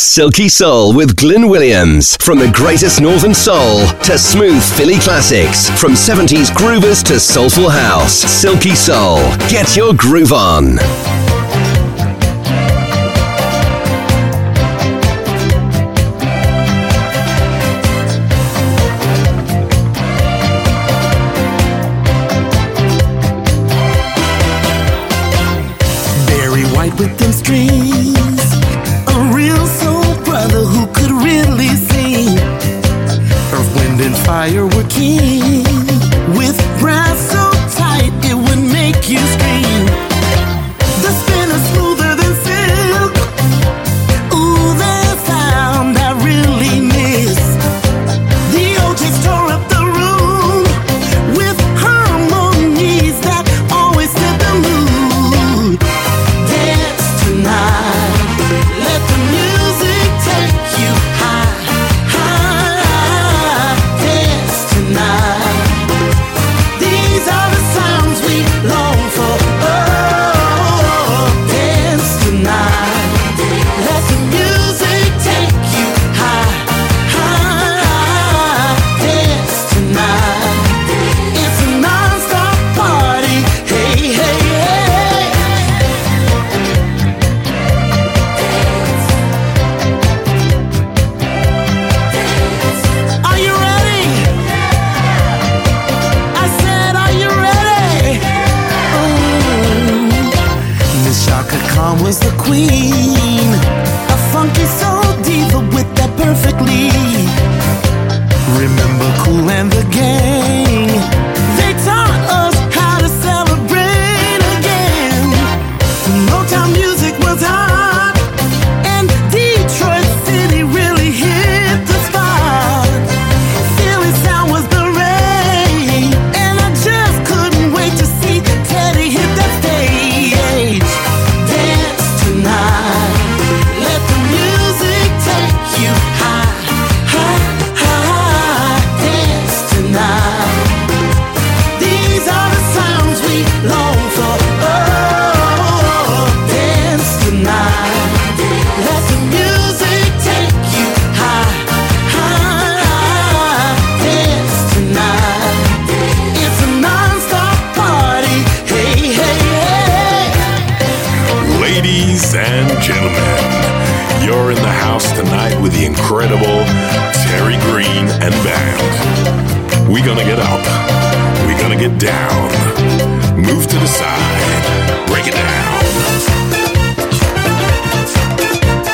Silky Soul with Glyn Williams. From the greatest northern soul to smooth Philly classics, from 70s groovers to soulful house. Silky Soul. Get your groove on. Barry White with them strings, a real soul brother who could really sing. Earth, wind, and fire were king, with brass so tight it would make you scream. The spin is smoother than silk. Ooh, that sound I really miss. The OJs tore up the room with harmonies that always set the mood. Dance tonight, let the music take you high, high. Dance tonight, these are the sounds we long for. Oh, dance tonight, let the music take you high, high. Dance tonight, it's a non-stop party. Hey, hey, hey. Are you ready? I said, are you ready? Ooh. Miss Shaka Khan was the queen, a funky soul diva with that perfect lead. Remember Kool and the Gang? They taught us how to celebrate again. Motown music was hot, and Detroit City really hit the spot. Philly sound was the rage, and I just couldn't wait to see Teddy hit that stage. Dance tonight, let the music take you high, high, high. Dance tonight, these are the sounds we long for. Oh, dance tonight, let the music take you high, high. Dance tonight, it's a non-stop party. Hey, hey, hey. Ladies and gentlemen, you're in the house tonight with the incredible Terry Green and band. We're gonna get up, we're gonna get down, move to the side, break it down. Dance tonight,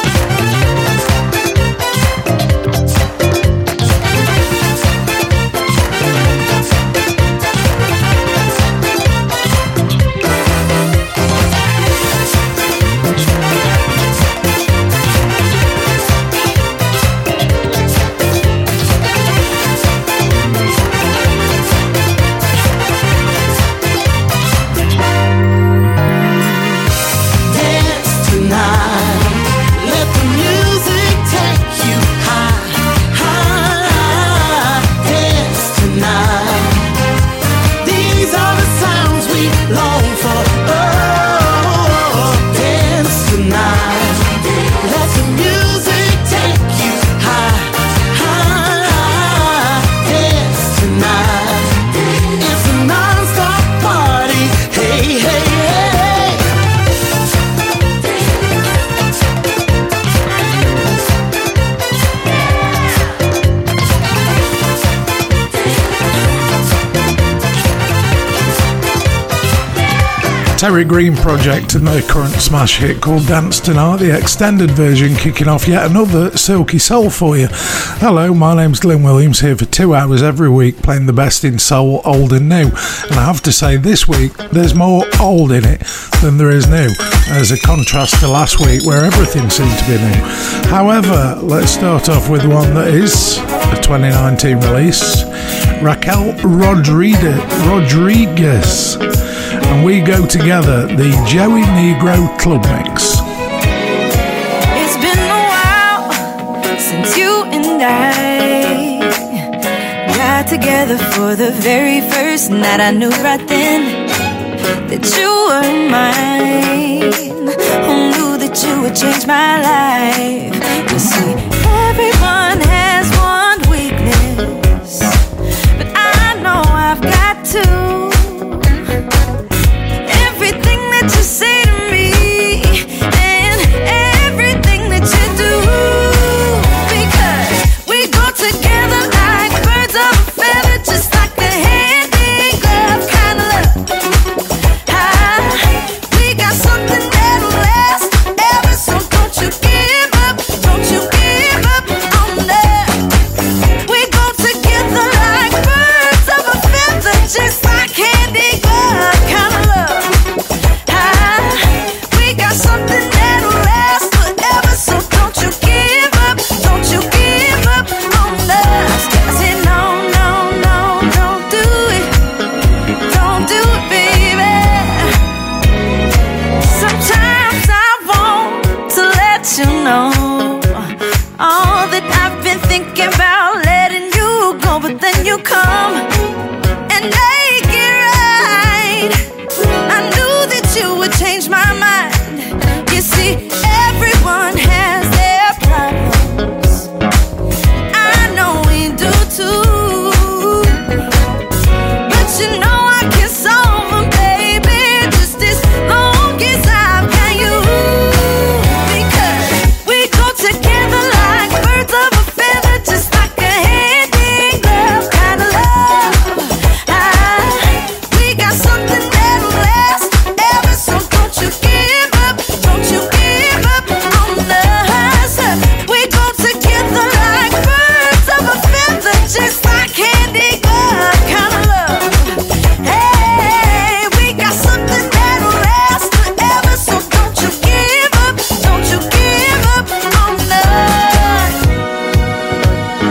let the music take you high, high. Dance tonight, these are the sounds we long for. Oh, dance tonight, let the music take you high, high. Dance tonight, it's a non-stop party. Hey, hey, hey. Terry Green Project and their current smash hit called Dance Tonight, the extended version, kicking off yet another Silky Soul for you. Hello, my name's Glyn Williams, here for 2 hours every week playing the best in soul, old and new. And I have to say, this week there's more old in it than there is new, as a contrast to last week where everything seemed to be new. However, let's start off with one that is a 2019 release, Raquel Rodriguez. And we go together, the Joey Negro Club Mix. It's been a while since you and I got together for the very first night. I knew right then that you were mine. I knew that you would change my life. 'Cause you come and make it right. I knew that you would change my mind. You see, everyone has their problems. I know we do too. But you know I can solve them, baby, just as long as I've got you. Because we go together like birds of a feather, just like a hand-in glove kind of love. We got something that'll last ever, so don't you give up, don't you give up on us. We go together like birds of a feather, just like hand-in glove kind of love. Hey, we got something that'll last forever, so don't you give up on us. No, no,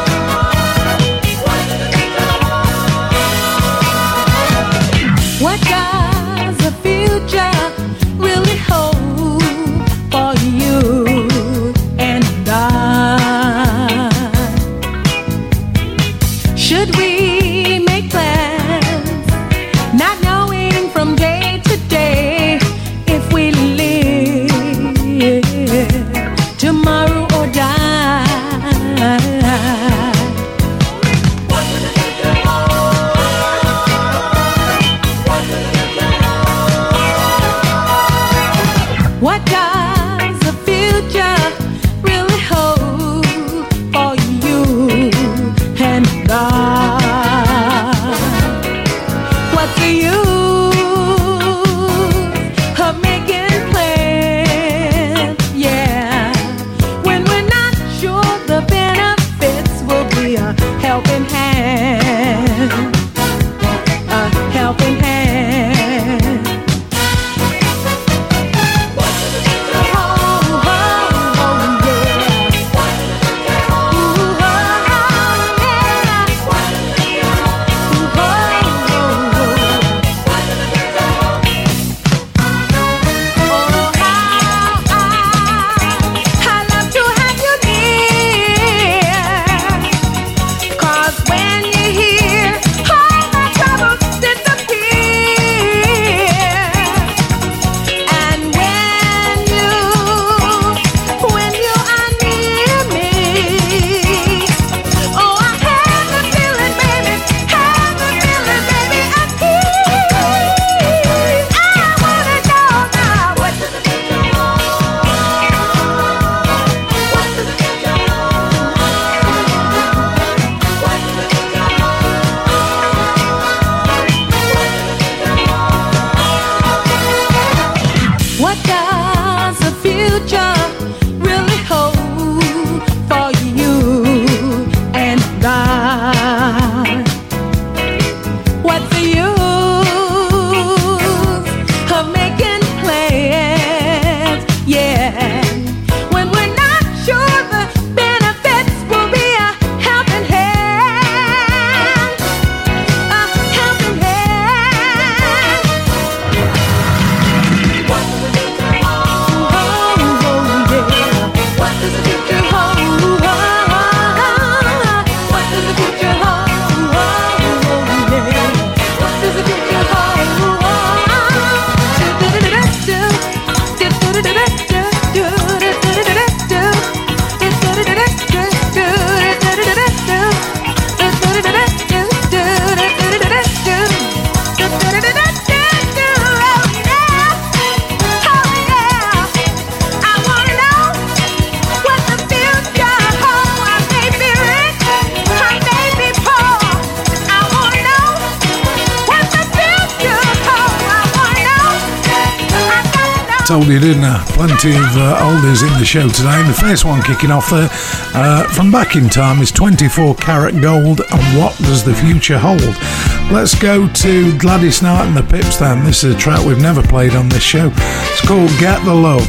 What does the future really hold for you and I? Should we make plans, not knowing from day to day if we live tomorrow or die? What does the future really hold for you and I? told you, didn't I? Plenty of oldies in the show today. And the first one kicking off there from back in time is 24 Karat Gold and What Does the Future Hold? Let's go to Gladys Knight and the Pips then. This is a track we've never played on this show. It's called Get the Love.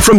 From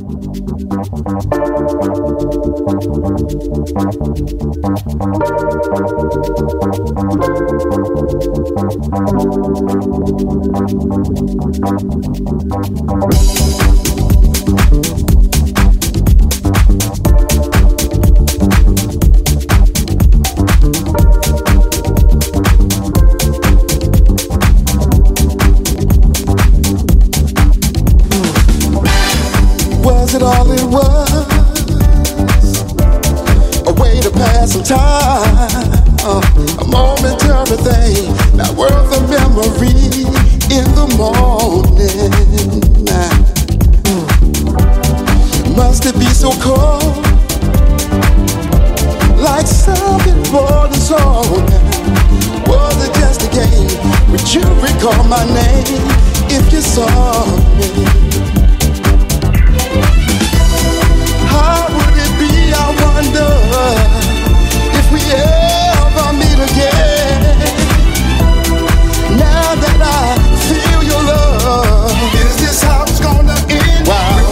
Will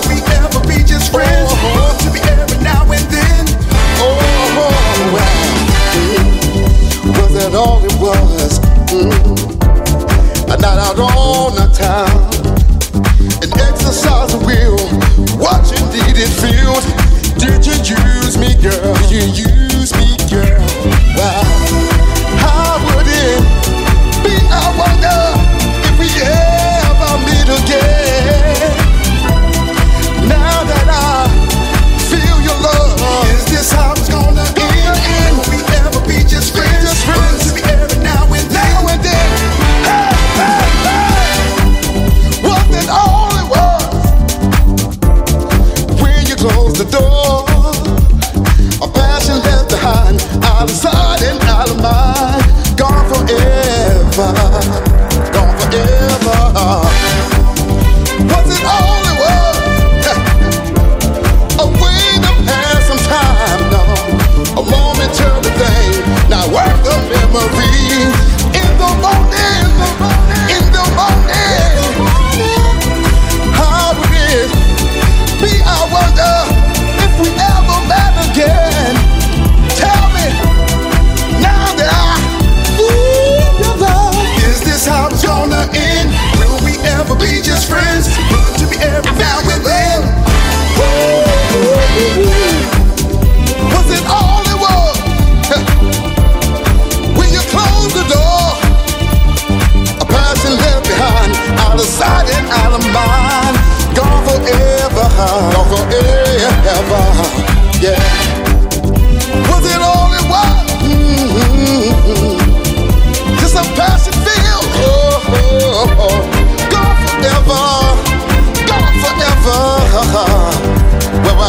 we ever be just friends? Or to be every now and then? on the town and exercise the will. What you did it feel? Did you use me, girl? You use me, girl. Wow. How would it be? I wonder if we ever meet again. Now that I feel your love, is this how it's gonna end? And will we ever be just friends? Just friends. The door, a passion left behind, out of sight and out of mind, gone forever, gone forever. Was it all it was? A way to pass some time, no, a momentary thing. Now work the memory in the morning, in the morning. How would it be? I wonder. We ever met again? Tell me now that I need your love. Is this how it's gonna end? Will we ever be just friends? Will to be every now and then? Was it all it was? When you close the door, a passion left behind, out of sight and out of mind, gone forever, gone forever. Yeah. Was it all it was? Mm-hmm. Just a passion feel. Oh, oh, oh. Gone forever. Gone forever. Well.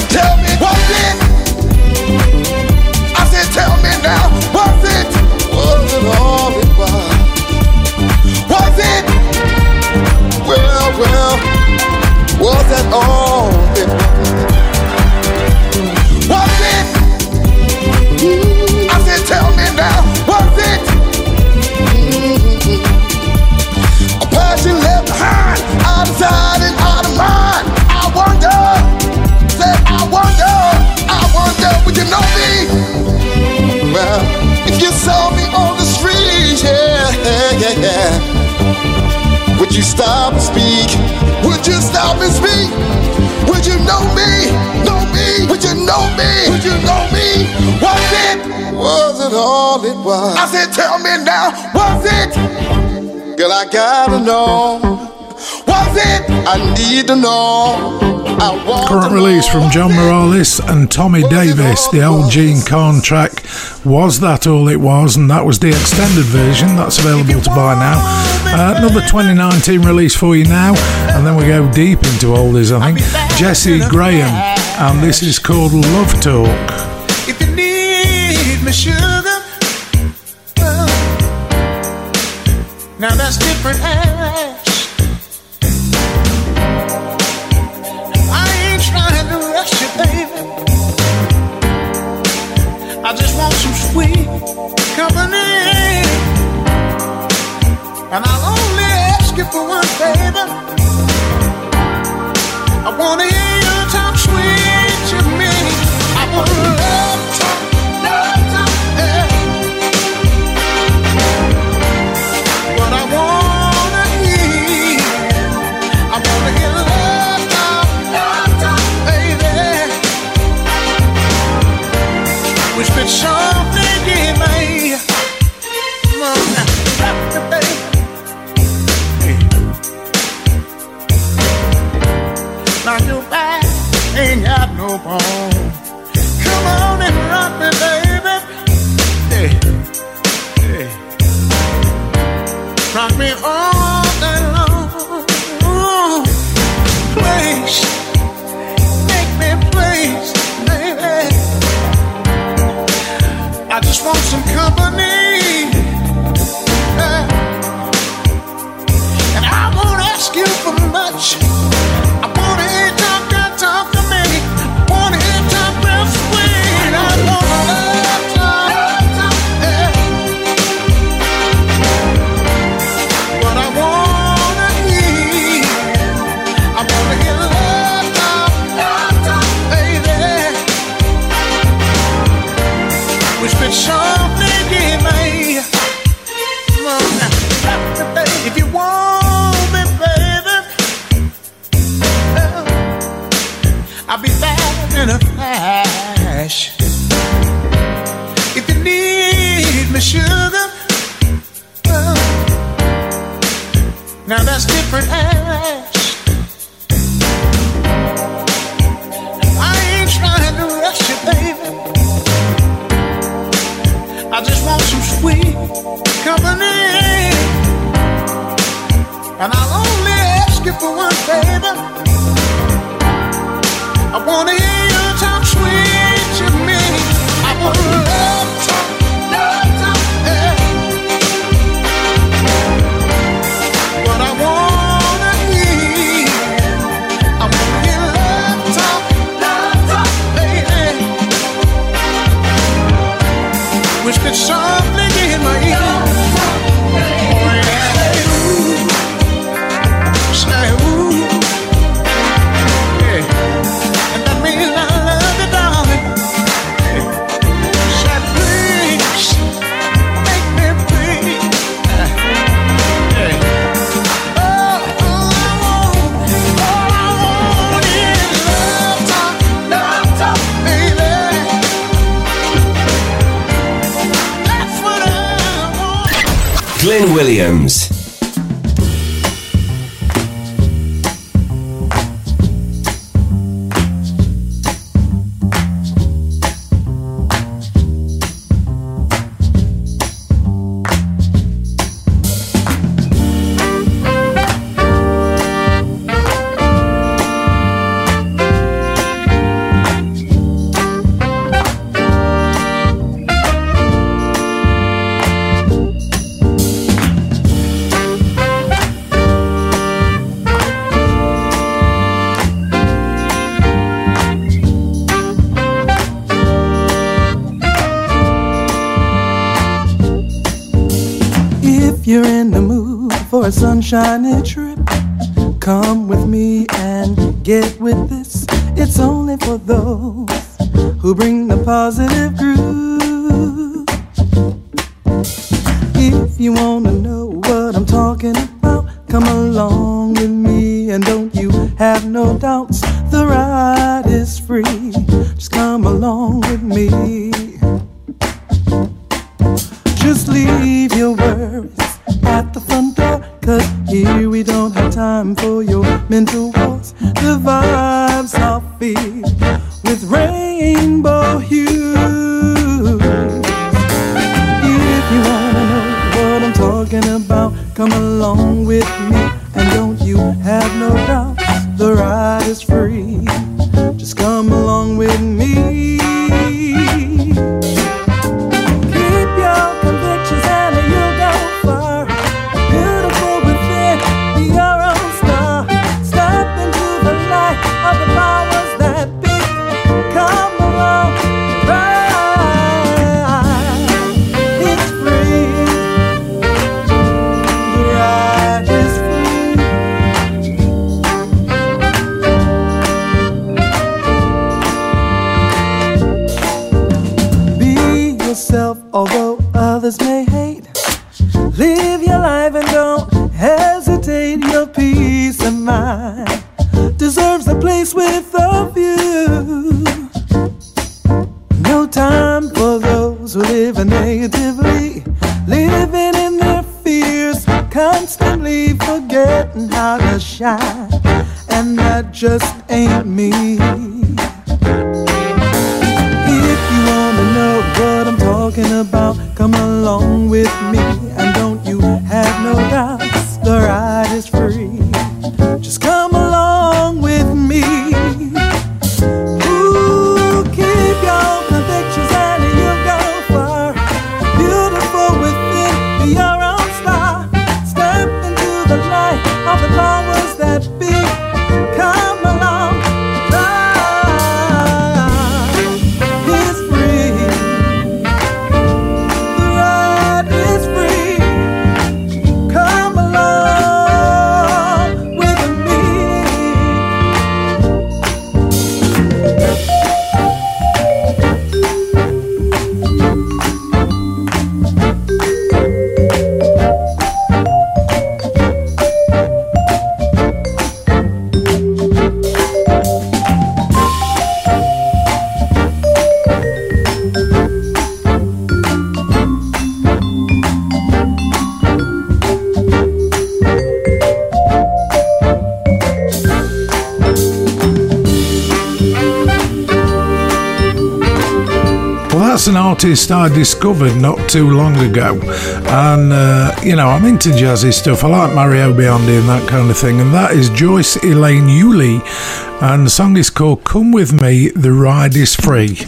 Tell me, was it? I said, tell me now. Was it? Was it all it was? Was it? Well. Was that all it was? Was it? I said, tell me now, was it? A passion left behind, out of sight and out of mind. I wonder, said I wonder, would you know me? Well, if you saw me on the street, yeah. Would you stop and speak? Would you stop and speak? Would you know me? Know me? Would you know me? Would you know me? Was it? Was it all it was? I said, tell me now, was it? Girl, I gotta know. Was it? I need to know. I want current release from John Morales and Tommy Davis, the old Gene Kahn track, Was That All It Was? And that was the extended version, that's available to buy now. Another 2019 release for you now, and then we go deep into oldies, I think. Jesse Graham, and this is called Love Talk. If you need me, sugar, oh. Now that's different. I just want some sweet company, and I'll only ask you for one favor. I wanna hear you talk sweet to me. I wanna love talk, yeah. What I wanna hear, I wanna hear love talk, baby. Which been something in my ain't got no bone. Come on and rock me, baby. Hey, hey. Rock me all night long. Ooh, please, make me please, baby. I just want some company, and I won't ask you for much. I wanna hear talk to me. Wanna hear top real sweet. I wanna love talk, yeah. What I wanna hear, I wanna hear love talk, baby. Which been something in me. Come on now. Now that's different ash. I ain't trying to rush you, baby. I just want some sweet company. And I'll only ask you for one favor. I want to hear you talk sweet to me. I want to love talk. Whispered softly in my ear. Oh, yeah. Ooh. Say, ooh. Yeah. And that means I love you, darling. Yeah. Say, please, make me please. Yeah. Oh, I want it. Love talk, baby. Glyn Williams. Sunshiny trip, come with me and get with this. It's only for those who bring the positive groove. If you wanna know what I'm talking about, come along with me and don't you have no doubts. The ride is free, just come along with me. Just leave your worries at the front door, 'cause here we don't have time for your mental wars. The vibes are filled with rainbow hues. If you wanna know what I'm talking about, come along with me and don't you have no doubts. The ride is free, just come along with me. Keep your convictions and you'll go far. Although others may hate, live your life and don't hesitate. Your peace of mind deserves a place with a view. No time for those who live negatively, living in their fears, constantly forgetting how to shine. And that just ain't me. What I'm talking about, come along with me and don't you have no doubts. The ride is free, just come along with me. Ooh, keep your convictions and you'll go far. Beautiful within, be your own star. Step into the light of the powers that be. Come along. that's an artist I discovered not too long ago, and you know, I'm into jazzy stuff. I like Mario Biondi and that kind of thing, and that is Joyce Elaine Yule, and the song is called Come With Me, The Ride Is Free.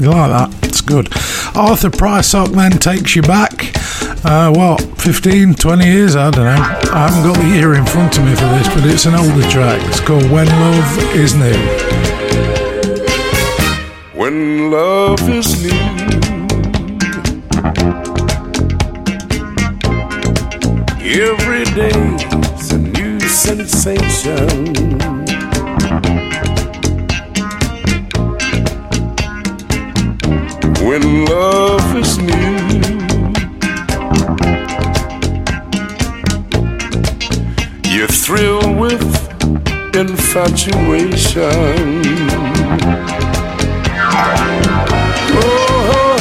You like that? It's good. Arthur Prysock then takes you back, what, 15, 20 years? I don't know. I haven't got the year in front of me for this, but it's an older track. It's called When Love Is New. When love is new, every day's a new sensation. When love is new, you thrill with infatuation. Oh,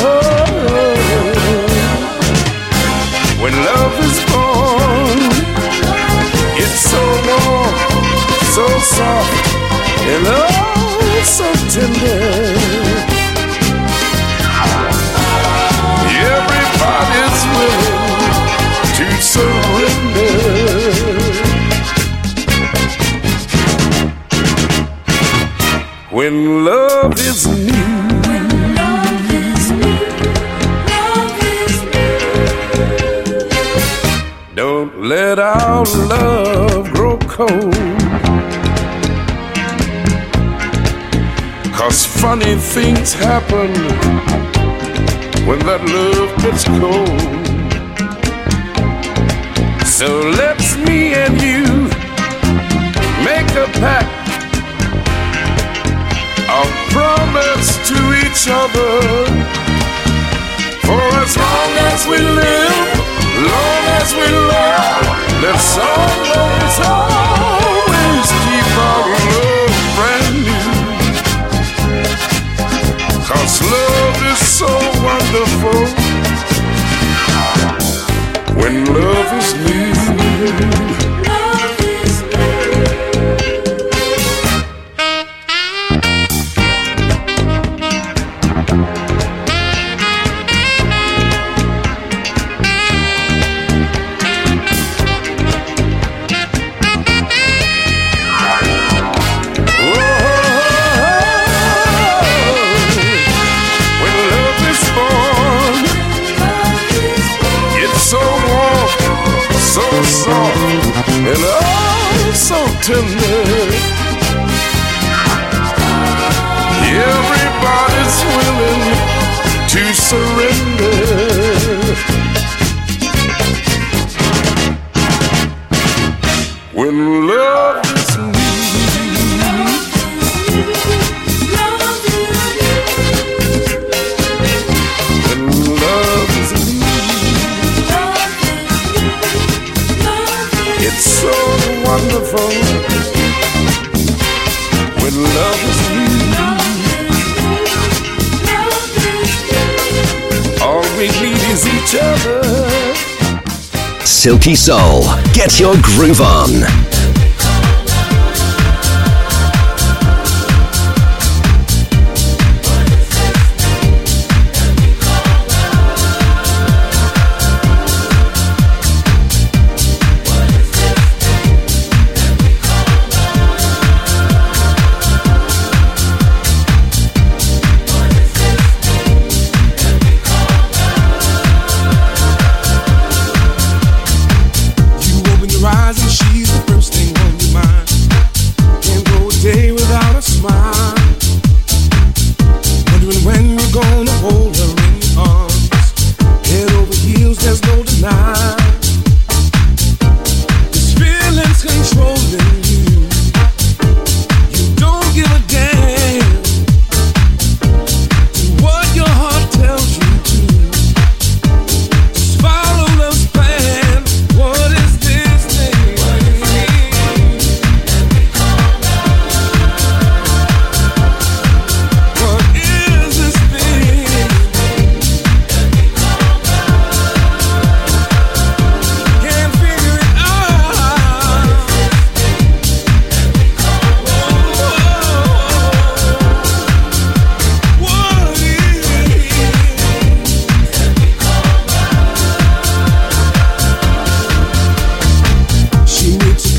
when love is born, it's so warm, so soft, and oh, so tender. Everybody's willing to surrender. When love is new, when love is new, love is new. Don't let our love grow cold, 'cause funny things happen when that love gets cold. So let's me and you make a pact, a promise to each other. For as long as we live, long as we love, let's always, always keep our love brand new. 'Cause love is so wonderful when love is new. Love is new. When love is born, it's so warm, so soft, and oh, so tender. Everybody's willing to surrender. When love is new, when love is new, it's so wonderful when love is new. All we need is each other. Silky Soul, get your groove on. She's the first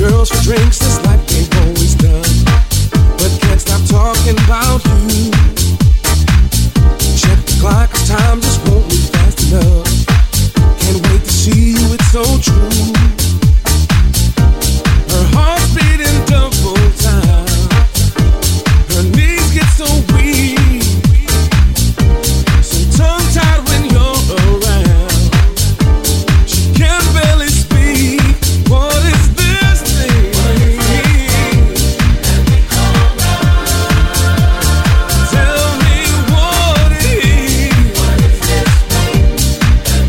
girls for drinks, just like they've always done, but can't stop talking about you. Check the clock, time just won't move fast enough. Can't wait to see you, it's so true. Her heart's beating double time, her knees get so weak, so tongue-tied when you're around. She can barely speak. What is this thing? And we call love. Tell me what it is. What is this thing? And we call love. Love. What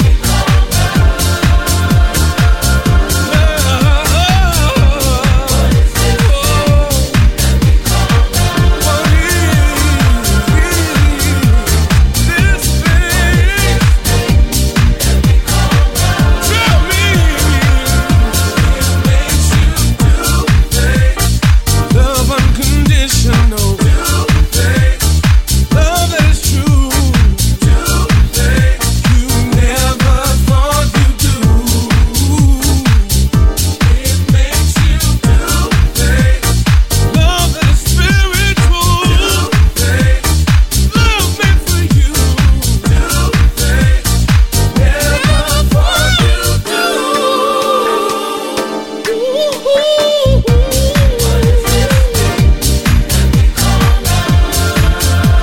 is this thing? And we call love. What is this thing? And we call love. Tell me. It makes you do things, love unconditional, love that is true. You never thought you'd do. It makes you do things, love that is spiritual, love meant for you. Never thought you'd do.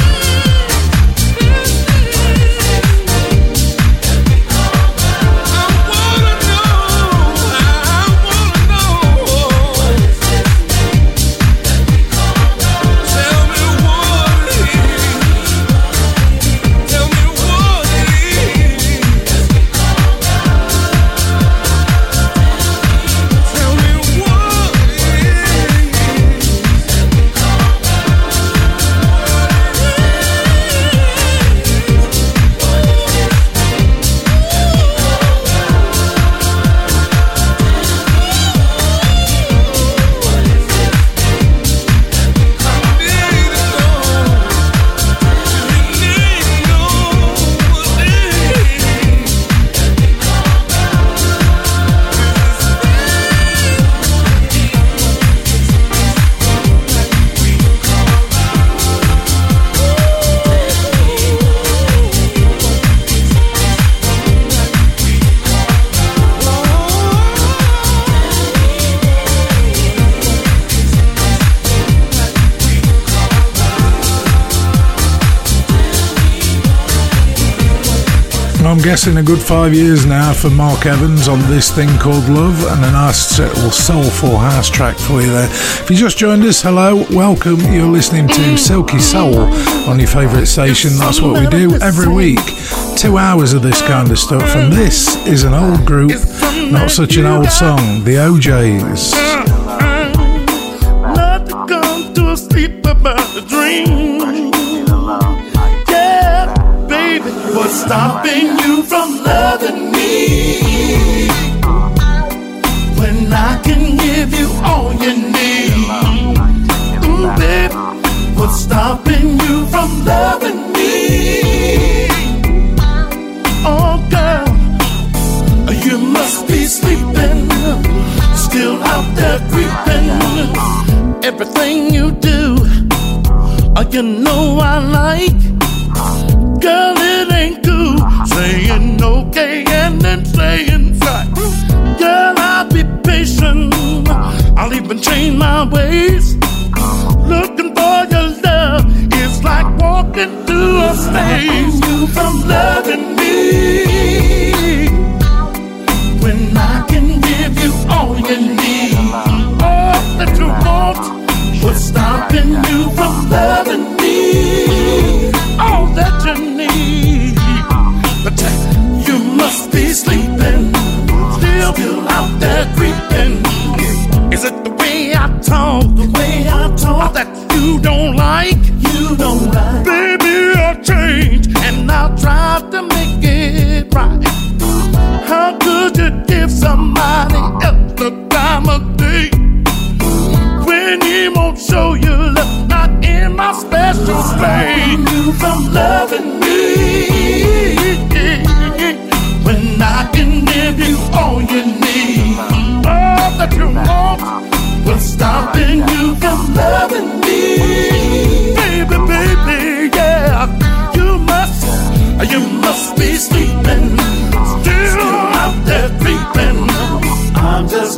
What is this thing? And we call love. What is this thing? And we call love. I wanna know, I wanna know. What is this thing? And we call love. Tell me what it is. Tell me what it is. Tell me what it is. I'm guessing a good 5 years now for Mark Evans on this thing called Love, and a nice soulful house track for you there. If you just joined us, hello, welcome. You're listening to Silky Soul on your favourite station. That's what we do every week. 2 hours of this kind of stuff, and this is an old group, not such an old song, the OJs. Nothing comes to a sleep about a dream. Yeah, baby, what's stopping you from loving me? When I can give you all you need. Baby, what's stopping you from loving me? Oh, girl, you must be sleeping, still out there creeping. Everything you do, you know I like. Girl, it ain't cool saying okay and then saying right. Girl, I'll be patient, I'll even change my ways. Looking for your love, it's like walking through a space. You from loving me, when I can give you all you need, all that you want. What's stopping you from loving me? All that you need. But you must be sleeping, still out there creeping. Is it the way I talk? The way I talk that you don't like? You don't like. Baby, I'll change and I'll try to make it right. How could you give somebody else the time of day? And he won't show you love, not in my special space. You from loving me, when I can give you all you need. Oh,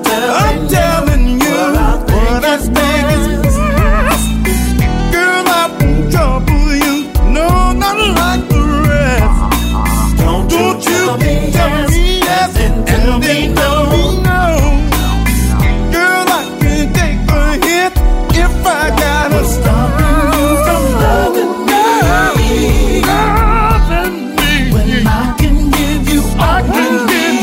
I'm telling you what I think is best. Girl, I've been trouble you. No, not like the rest. Don't you tell me yes and tell me no. Girl, I can take a hit if I gotta stop you from loving me. Loving me. When I can give you all I need.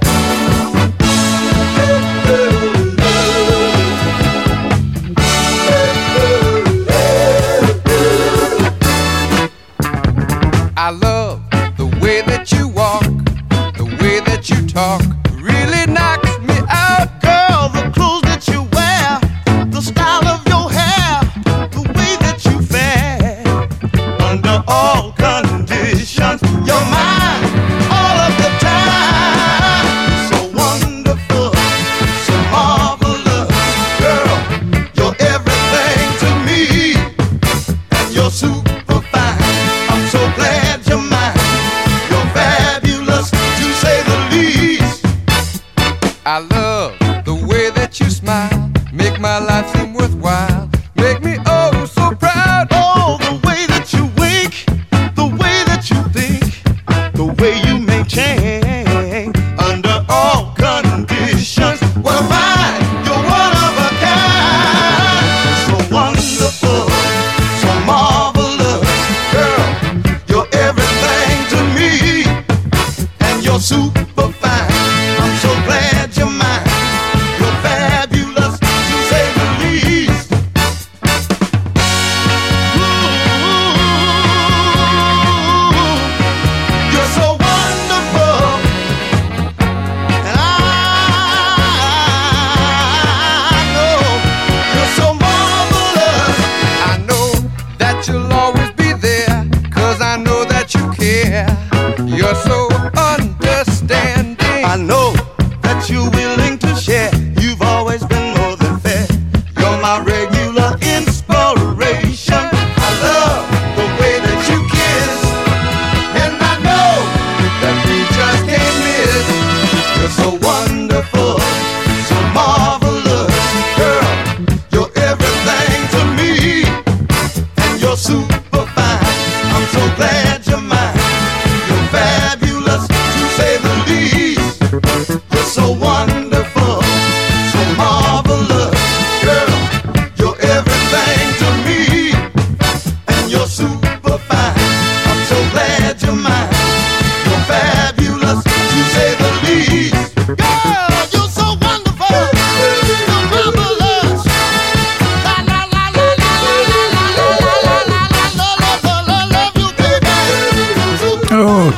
I love the way that you walk, the way that you talk.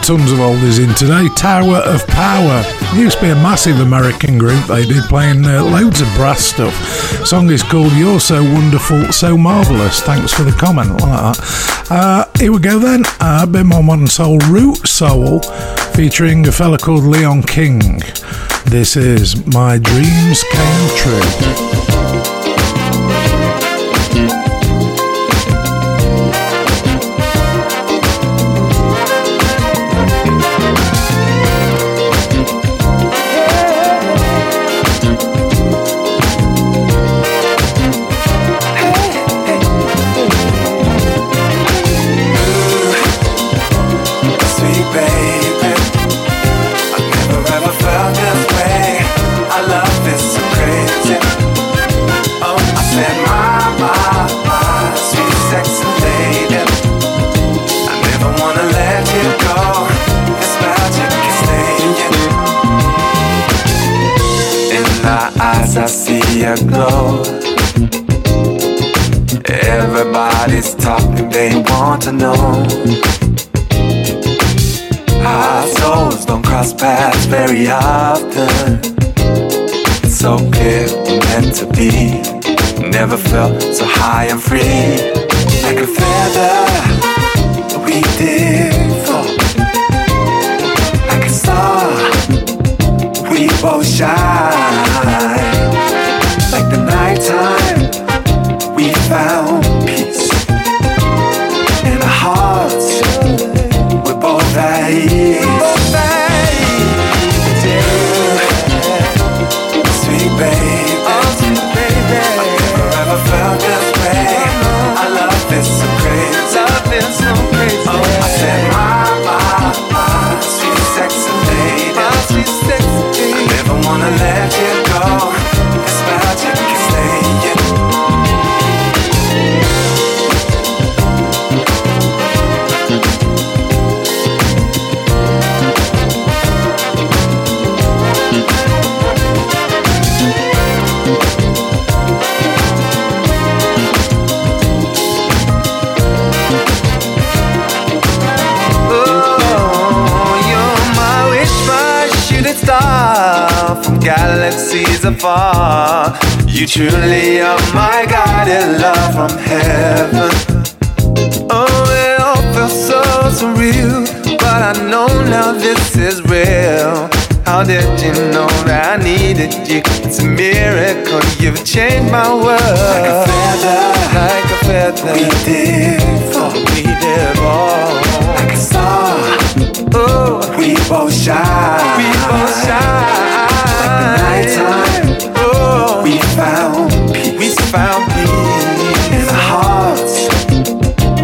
Tons of oldies in today. Tower of Power. It used to be a massive American group. They did playing loads of brass stuff. The song is called You're So Wonderful, So Marvellous. Thanks for the comment. Like that. Here we go then. A bit more modern soul. Root Soul featuring a fella called Leon King. This is My Dreams Came True. I see a glow. Everybody's talking, they want to know. Our souls don't cross paths very often. It's so clear we're meant to be. Never felt so high and free. Like a feather we did fall. Like a star we both shine. Like the nighttime, we found peace in our hearts. We're both at ease. Sweet baby, oh, sweet baby. I never ever felt this way. I love this so crazy. Love this so crazy. Oh, I said my, sweet sexy lady. My sweet sexy lady. I never wanna let you go. Galaxies afar, you truly are my guided love from heaven. Oh, it all felt so surreal, but I know now this is real. How did you know that I needed you? It's a miracle, you've changed my world. Like a feather, we did fall, we did fall. Like a star, oh, we both shine, we both shine. Nighttime, oh, we found peace. We found peace in our hearts.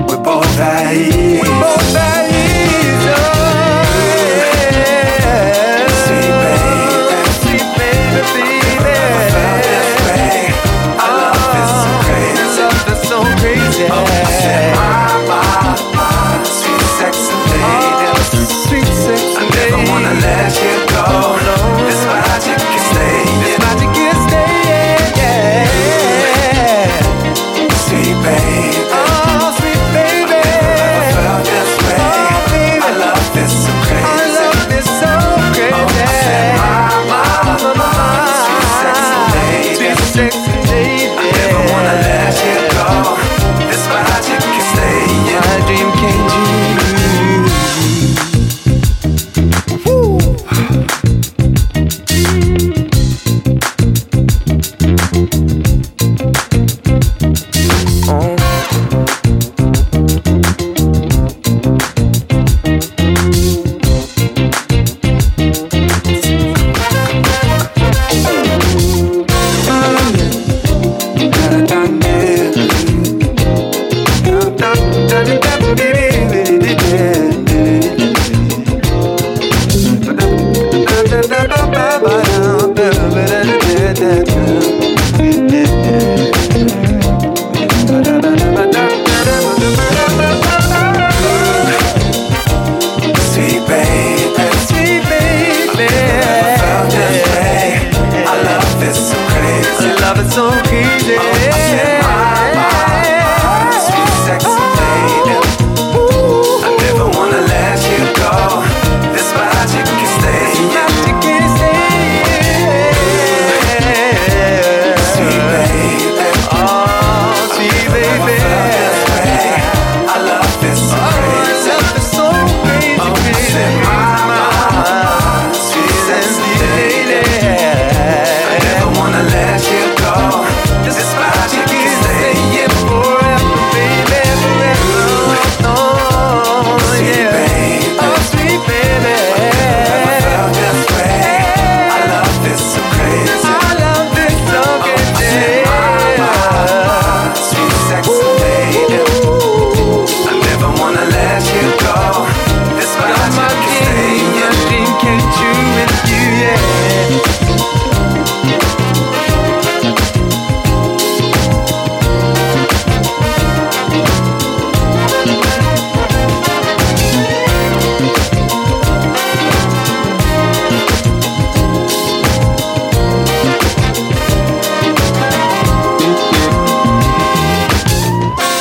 We're both at ease. We're both at ease. Oh, sweet baby, sweet baby, baby. I found this way. I love this so crazy. Love this so crazy. Oh, I said my, sweet sexy lady. Oh, sweet sexy lady. I never wanna let you go. No. This magic is there.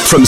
From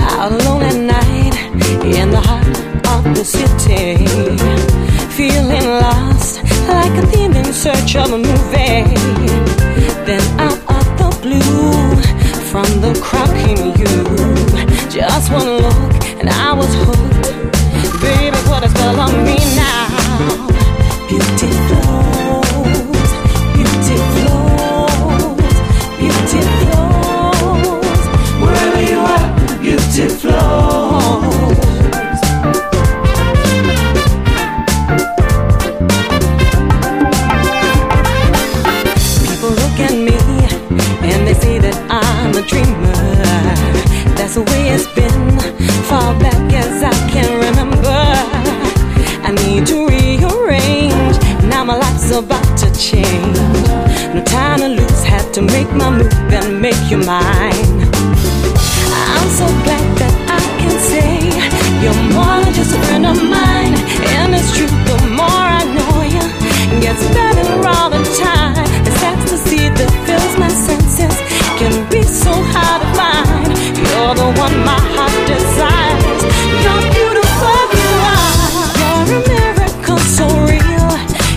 Out alone at night in the heart of the city, feeling lost like a theme in search of a movie. Then out of the blue, from the crowd came you. Just one look and I was hooked. Baby, put a spell on me now. Beauty flows, beauty flows, beauty flows. Wherever you are, beauty flows. People look at me and they say that I'm a dreamer. That's the way it's been, far back as I can remember. I need to rearrange. Now my life's about to change. No time to lose. Had to make my move and make you mine. I'm so glad that I can say you're more than just a friend of mine. And it's true, the more I know you, it gets better all the time. It sets the seed that fills my senses. Can be so hard to find. You're the one my heart desires. You're beautiful. You're a miracle, so real.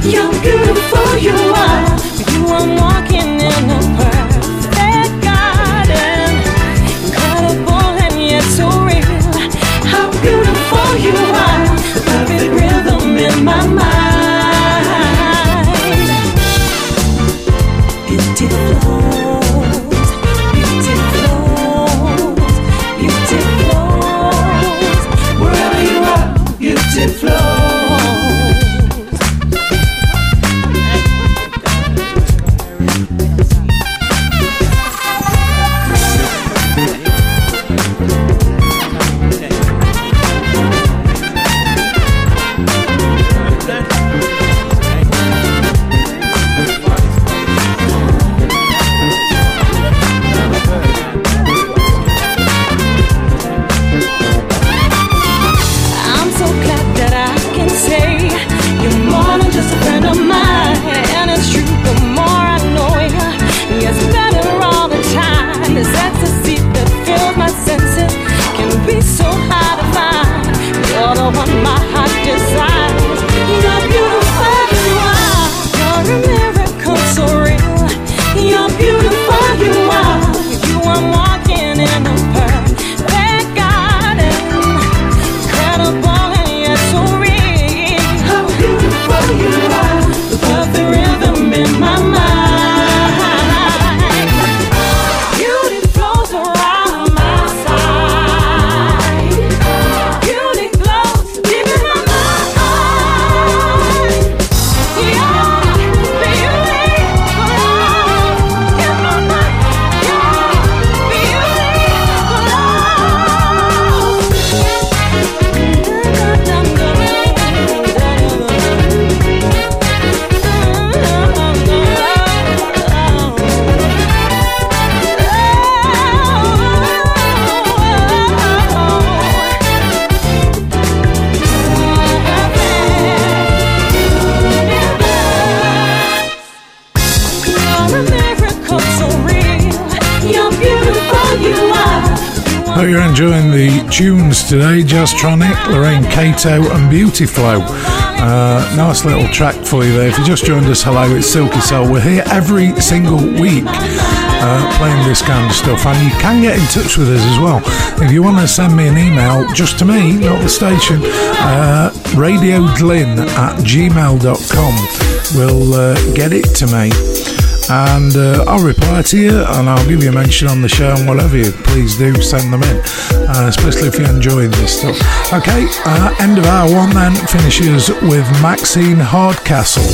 You're beautiful, you are. You are walking in a perfect garden. Incredible and yet so real. How beautiful you are. The perfect rhythm in my mind. Beauty flows, beauty flows, beauty flows. Wherever you are, beauty flows. Today, Jazztronic, Lorraine Cato and Beauty Flow. Nice little track for you there. If you just joined us, hello, it's Silky Soul. We're here every single week playing this kind of stuff, and you can get in touch with us as well. If you want to send me an email, just to me, not the station, radioglyn@gmail.com will get it to me. And I'll reply to you and I'll give you a mention on the show and whatever you please do, send them in, especially if you're enjoying this stuff. Okay, end of hour one then, finishes with Maxine Hardcastle.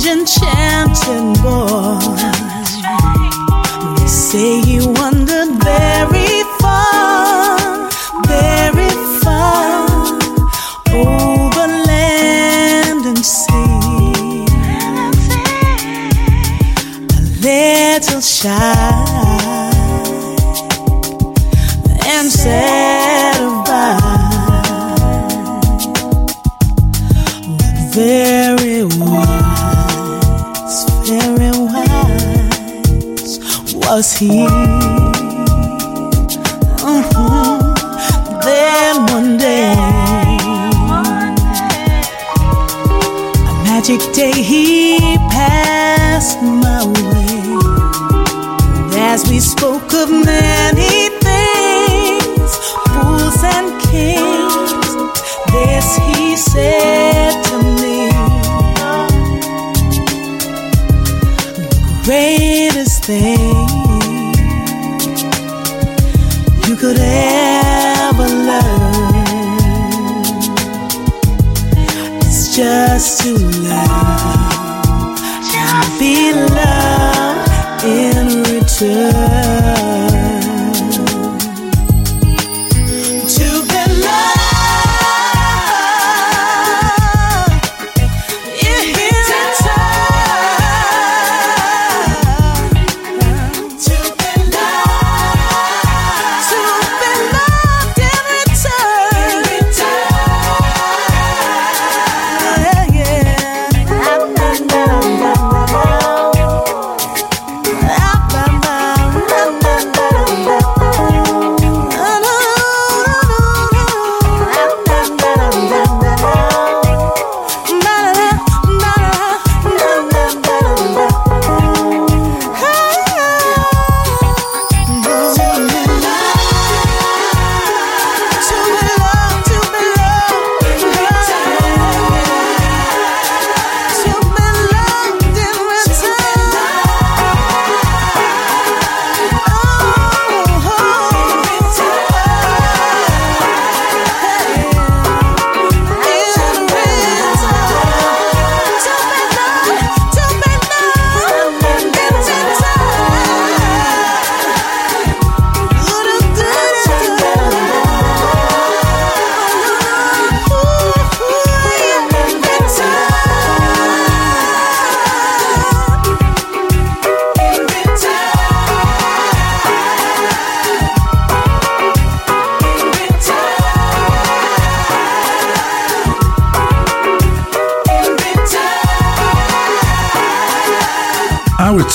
strange, enchanting boy. They say you wandered very far, very far, over land and sea. A little shy and sad about, but very wise, very wise was he. Then one day, a magic day, he passed my way. And as we spoke of many things, fools and kings, this he said to me: the greatest thing you could ever learn is just to love and be loved in return.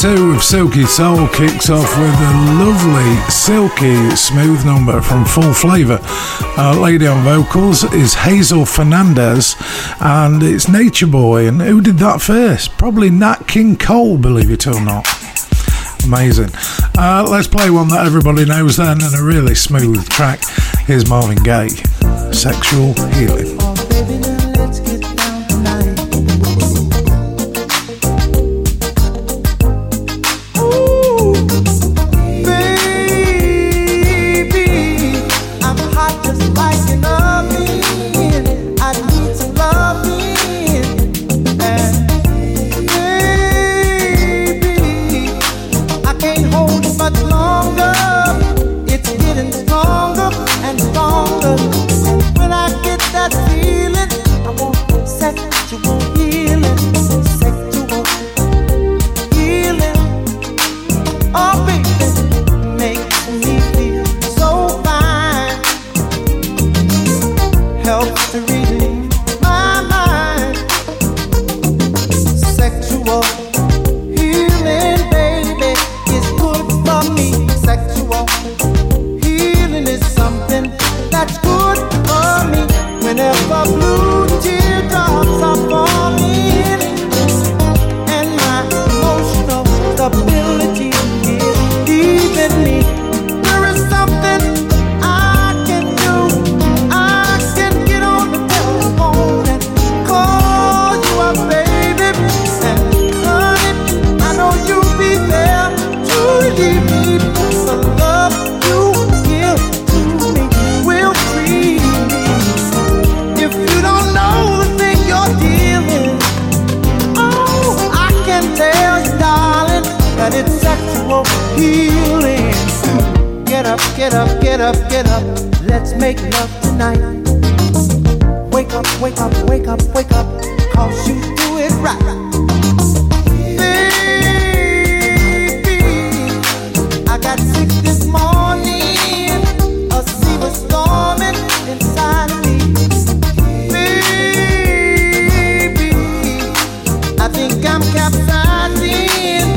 Two of Silky Soul kicks off with a lovely silky smooth number from Full Flavour. Our lady on vocals is Hazel Fernandez and it's Nature Boy. And who did that first? Probably Nat King Cole, believe it or not. Amazing. Let's play one that everybody knows then, and a really smooth track. Here's Marvin Gaye, Sexual Healing. Oh, feelings. Get up, get up, get up, get up. Let's make love tonight. Wake up, wake up, wake up, wake up. 'Cause you do it right. Baby, I got sick this morning. A sea was storming inside of me. Baby, I think I'm capsizing.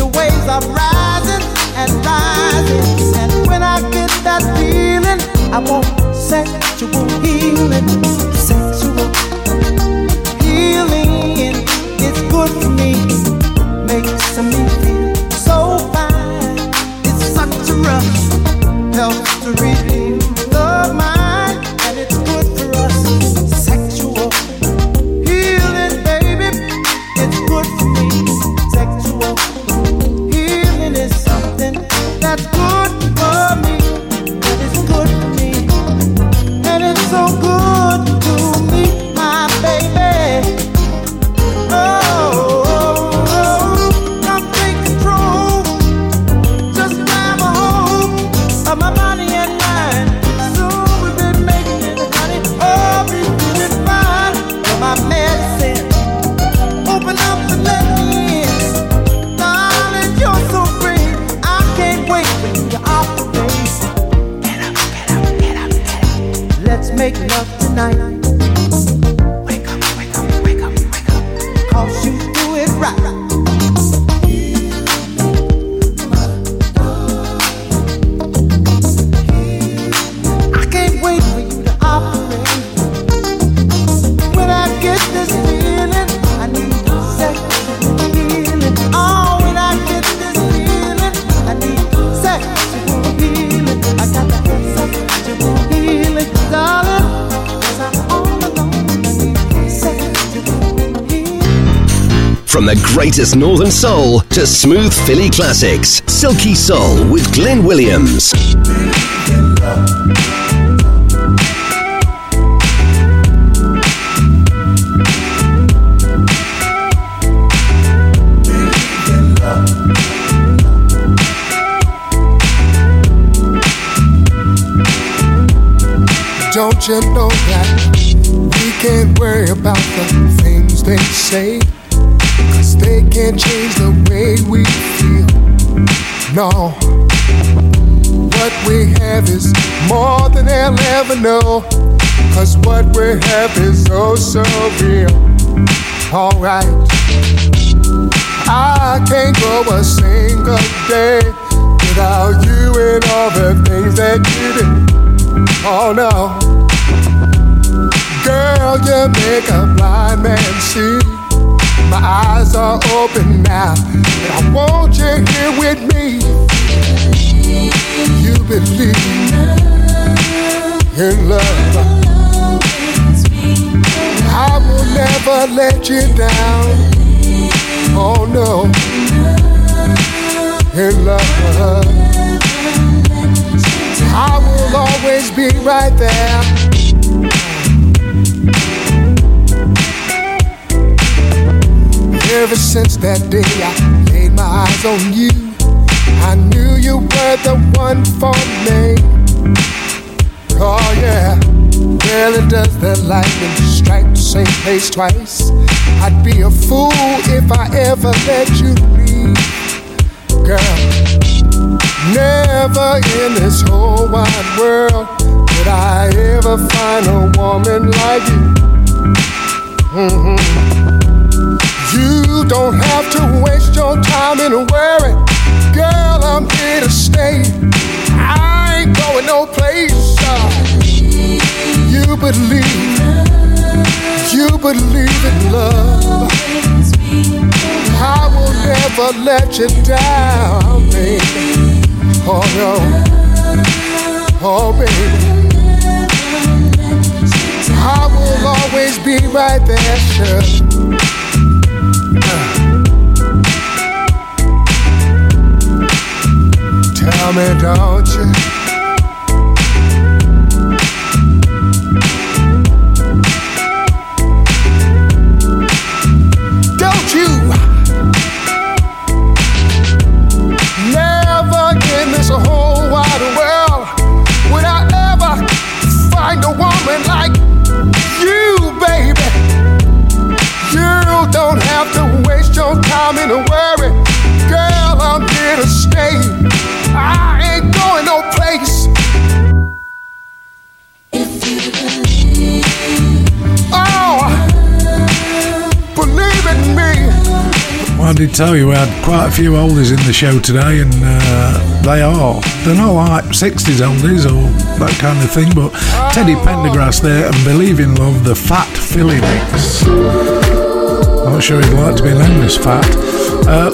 The waves are rising and rising. And when I get that feeling, I want sexual healing. Sexual healing is good for me. Makes me feel so fine. It's such a rush. Helps to redeem the mind. And it's good for us. Sexual healing, baby. It's good for me. Sexual healing is something that's good for me. And it's good for me. And it's so good to me, my baby. Make love tonight. Wake up, wake up, wake up, wake up. 'Cause you do it right. I can't wait for you to operate. When I get this feeling, I need sexual healing. Oh, when I get this feeling, I need sexual healing. I got that sexual healing, darling. From the greatest northern soul to smooth Philly classics, Silky Soul with Glyn Williams. Don't you know that we can't worry about the things they say? They can't change the way we feel. No, what we have is more than they'll ever know, 'cause what we have is oh so real. Alright, I can't go a single day without you and all the things that you do. Oh no, girl, you make a blind man see. My eyes are open now, and I want you here with me. You believe in love. I will never let you down. Oh no, in love. I will always be right there. Ever since that day I laid my eyes on you, I knew you were the one for me. Oh yeah, really does that lightning strike the same place twice? I'd be a fool if I ever let you leave. Girl, never in this whole wide world would I ever find a woman like you. Mm-hmm. You don't have to waste your time in worry. Girl, I'm here to stay. I ain't going no place. You believe in love. I will never let you down, baby. Oh no, oh baby. I will always be right there, sure. Tell me, don't you? Don't you? Never to worry. Girl, I'm here to stay. I ain't going no place. If you believe, believe in me. Well, I did tell you we had quite a few oldies in the show today, and they're not like 60s oldies or that kind of thing, but Teddy Pendergrass there and Believe in Love, the Fat Philly mix. I'm not sure he'd like to be known as fat.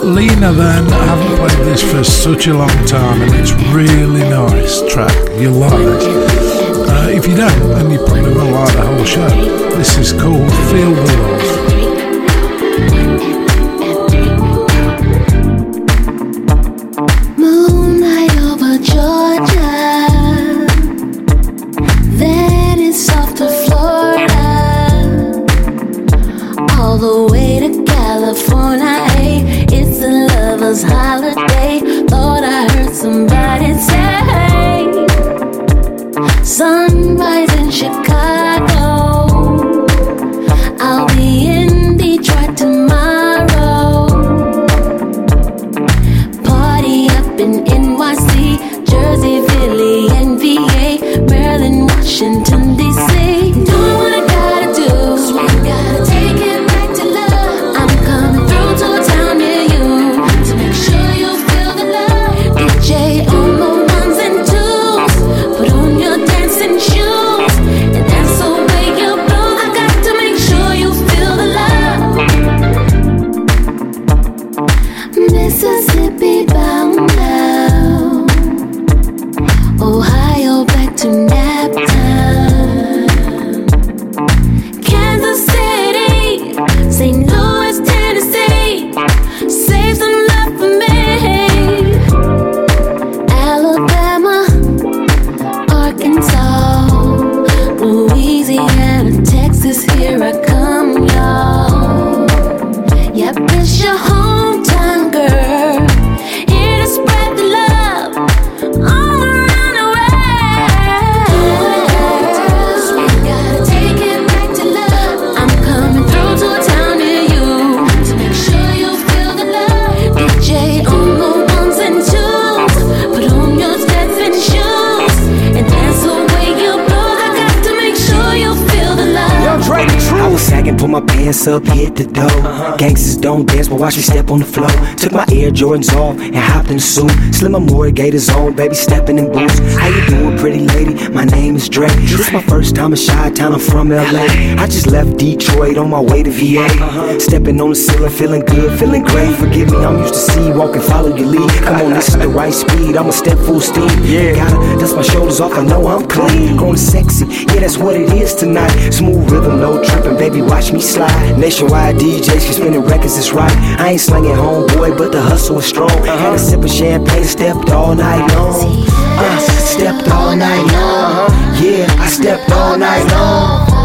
Lena then, I haven't played this for such a long time, and it's really nice track, you'll like it. If you don't, then you probably will like the whole show. This is called Feel the Love. Holiday, Lord, I heard somebody say, sunrise in Chicago, I'll be in Detroit tomorrow, party up in NYC, Jersey, Philly, NBA, Maryland, Washington, D.C., do what I gotta do, 'cause we gotta take it. Up, hit the door. Gangsters don't dance, but watch me step on the floor. Took my Air Jordans off and hopped in the suit. Slimmer Moore, Gators on, baby stepping in boots. How you doing, pretty lady? My name is Dre. This my first time in Chi-Town, I'm from LA. I just left Detroit on my way to VA. Stepping on the ceiling, feeling good, feeling great. Forgive me, I'm used to see walking, follow your lead. Come on, this is the right speed. I'ma step full steam. Yeah, gotta dust my shoulders off. I know I'm clean, growing sexy. Yeah, that's what it is tonight. Smooth rhythm, no tripping, baby. Watch me slide. Nationwide DJs, she spinning records, it's right. I ain't slanging homeboy, but the hustle is strong. Had a sip of champagne, stepped all night long. Stepped all night long. Yeah, I stepped all night long. Your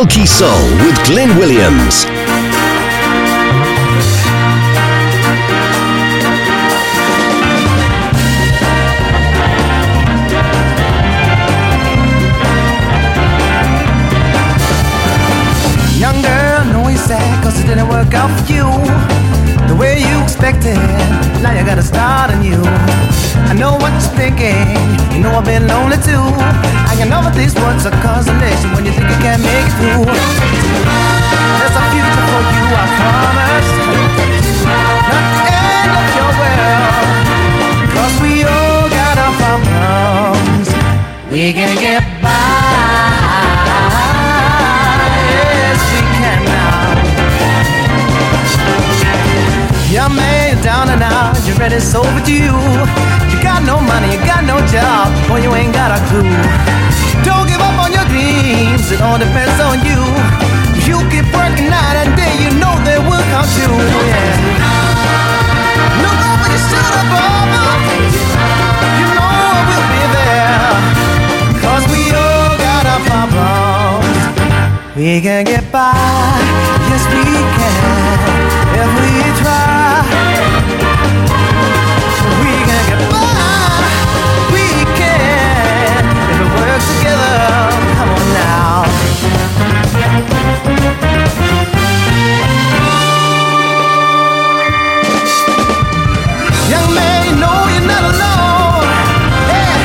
Silky Soul with Glyn Williams. Young girl, know you're sad cause it didn't work out for you the way you expected. Now you got a start on you. I know what you're thinking, you know I've been lonely too. I can know that these words are consolation when you think you can't make it through. There's a future for you, I promise. Not the end of your world, cause we all got our problems. We can get by, yes we can now. Young man, you're down and out, your rent is overdue. You got no money, you got no job, boy, you ain't got a clue. Don't give up on your dreams, it all depends on you. If you keep working night and day, you know they will come true. Yeah. Look over your shoulder, baby. You know I will be there, cause we all got our problems. We can get by, yes we can, if we try. Together, come on now. Young man, you know you're not alone. Yeah.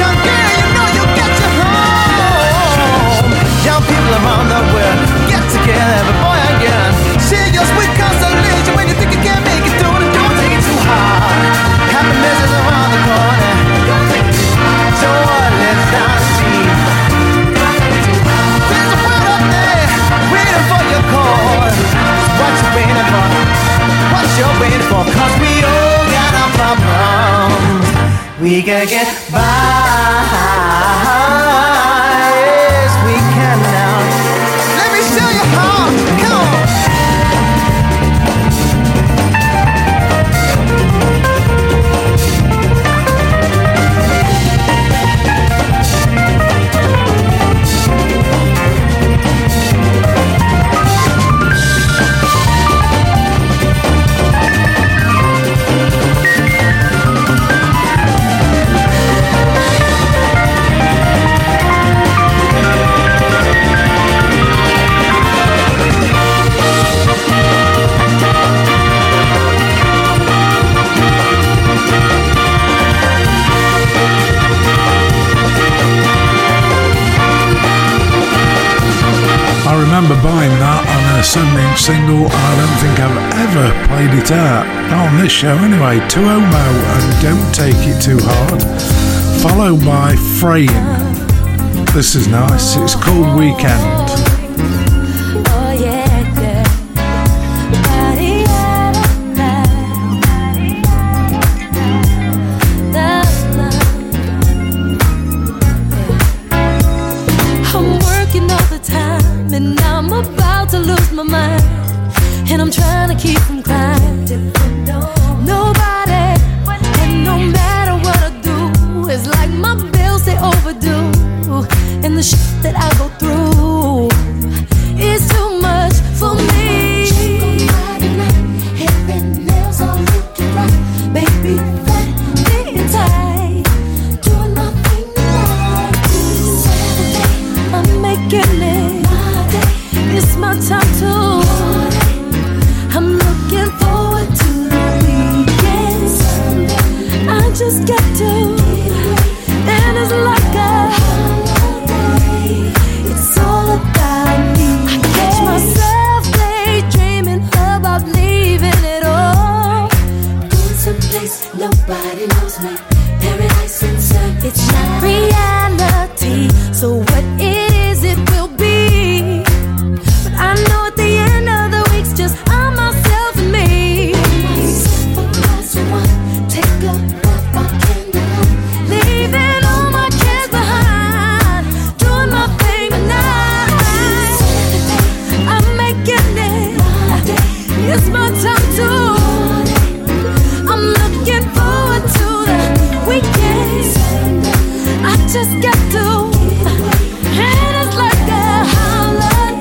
Young girl, you know you got your home. Young people around the world, get together, but boy and girl, share your sweet consolation when you think you can't make it through. And don't take it too hard. Happiness is around the corner. Don't take it too hard. So let's not. What you're waiting for, cause we all got our problems. We can get by, yes we can now. Let me show you how, come on. I remember buying that on a 7-inch single, and I don't think I've ever played it out. Not on this show anyway. 2-0 Mo and Don't Take It Too Hard, followed by Frayn. This is nice. It's called Weekend. Just got to, and it's like a holiday.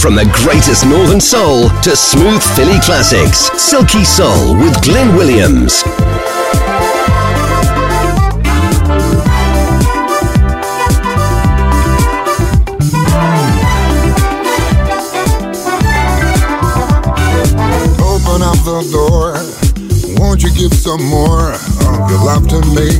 From the greatest northern soul to smooth Philly classics, Silky Soul with Glyn Williams. Open up the door, won't you give some more of your love to me?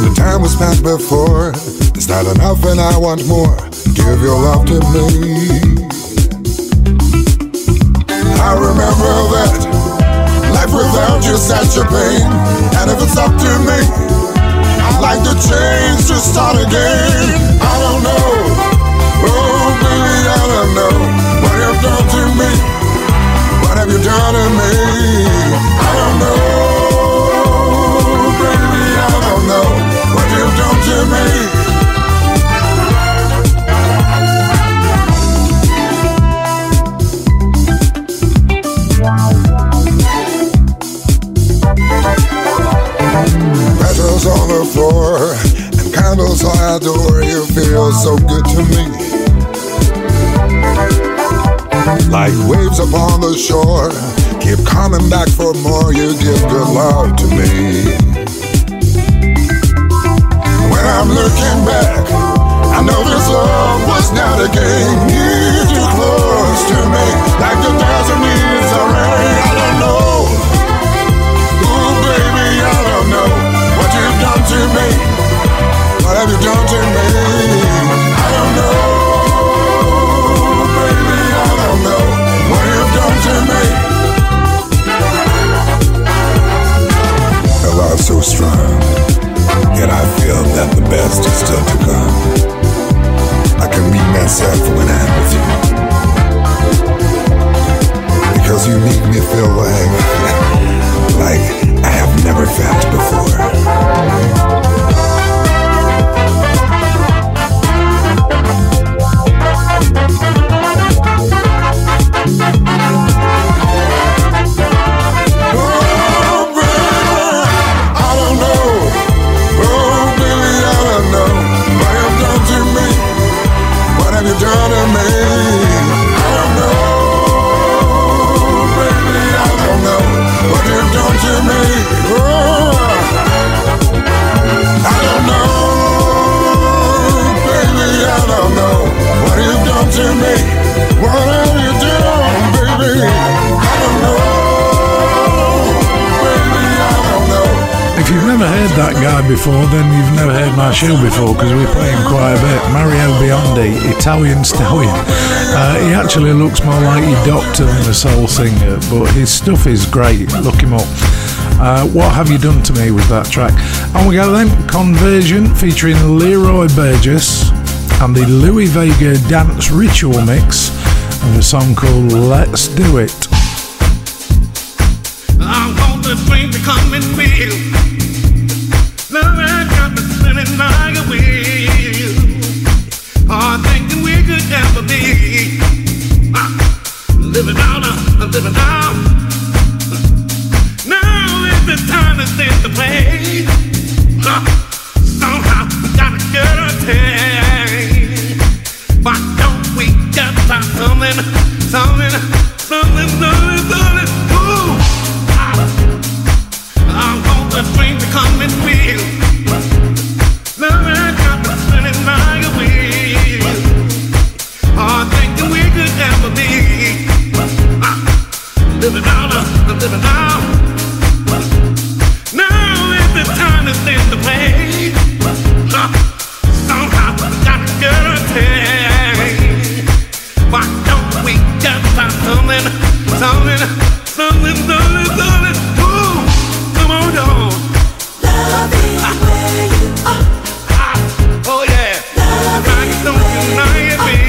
The time was spent before. It's not enough and I want more. Give your love to me. I remember that life without you's such a pain. And if it's up to me, I'd like to change to start again. I don't know, oh baby, I don't know what you've done to me. What have you done to me? I don't know, baby, I don't know what you've done to me. Petals on the floor and candles I adore. You feel so good to me, like waves upon the shore. Keep coming back for more. You give good love to me. When I'm looking back, I know this love was not a game. You're too close to me, like the desert needs a rain. I don't know. To me. What have you done to me? I don't know, baby, I don't know what you've done to me. The love's so strong, yet I feel that the best is still to come. I can meet myself when I'm with you, because you make me feel like I have never felt before. Oh, baby, I don't know. Oh, baby, I don't know what you've done to me. What have you done to me? I don't know. Baby, I don't know what you've done to me. Oh, I don't know, baby, I don't know what you've done to me. What have you done, baby? I don't know, baby, I don't know. If you've never heard that guy before, then you've never heard my show before, because we play him quite a bit. Mario Biondi, Italian Stallion. He actually looks more like a doctor than a soul singer, but his stuff is great. Look him up. What Have You Done To Me with that track. On we go then, Conversion featuring Leroy Burgess and the Louis Vega dance ritual mix of a song called Let's Do It. I want this thing to come in real. Now I got to spin it like a wheel. Oh, thinking we could ever be. Living out. It's time to set the way. Somehow we gotta get a take. Why don't we just find something? Ooh, I want the dream to come in real. Love and comfort spinning like a wheel. Oh, thinking we could ever be. living out, I'm living out. Now is the time to send the way. Somehow we got to guarantee. Why don't we just find something, something, something, something, something? Ooh, come on, y'all. Love is where you are. Oh, yeah. Love is where you are. Don't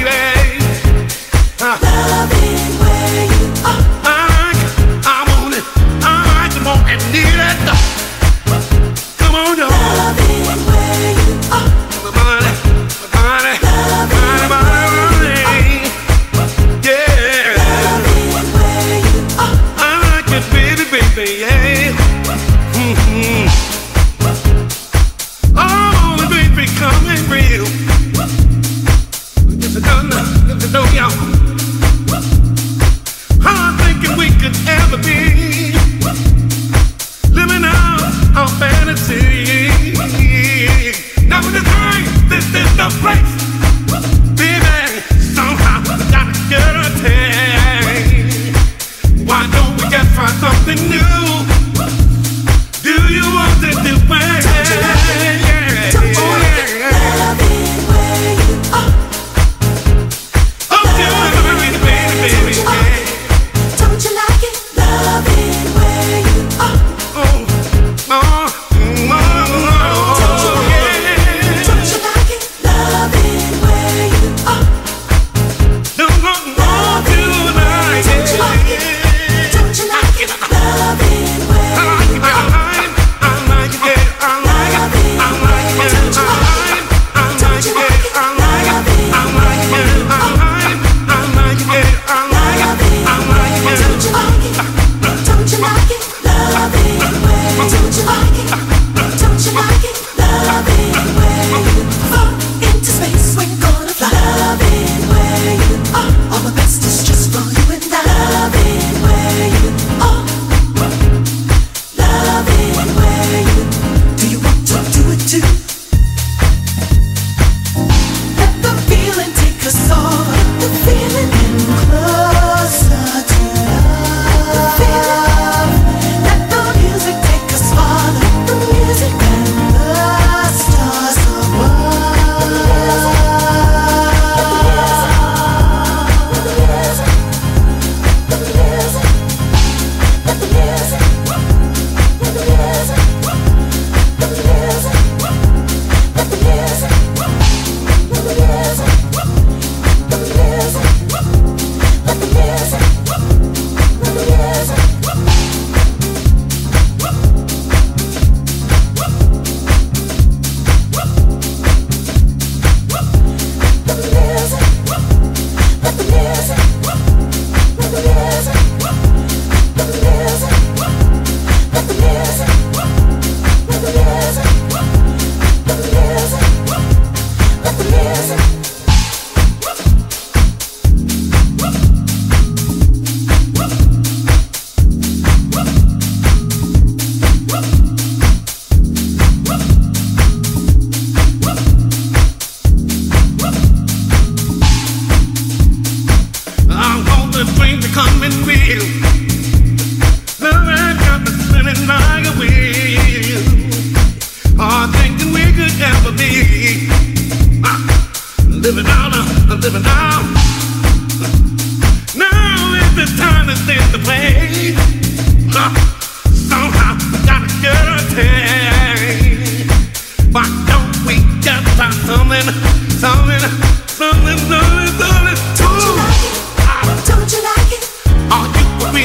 you like it? Are you with me?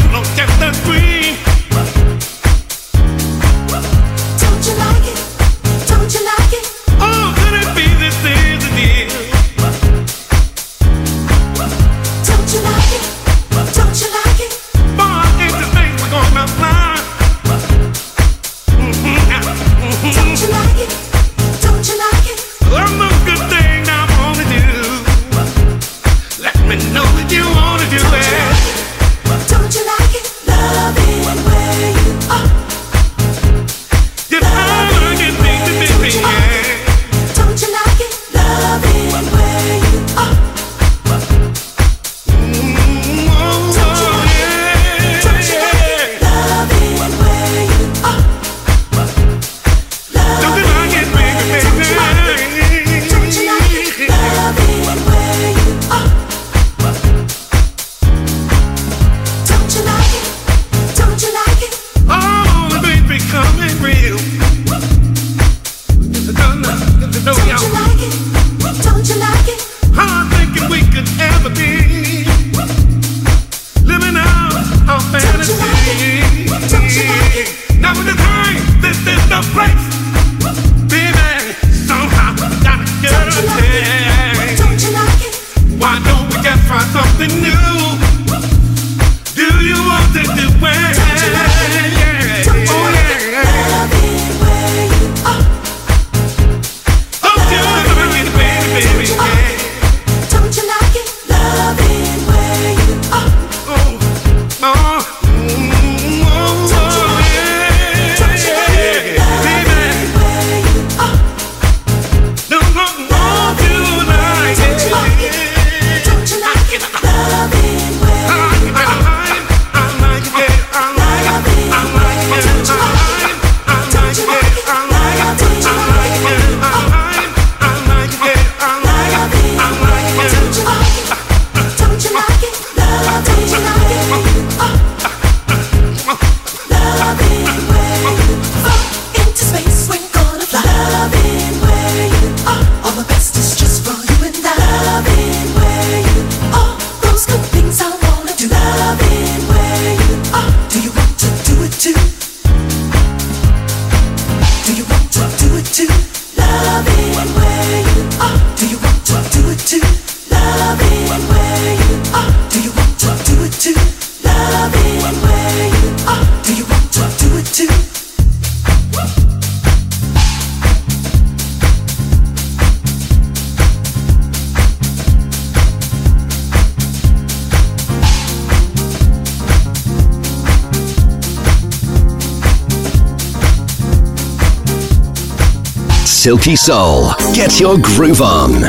Silky Soul. Get your groove on.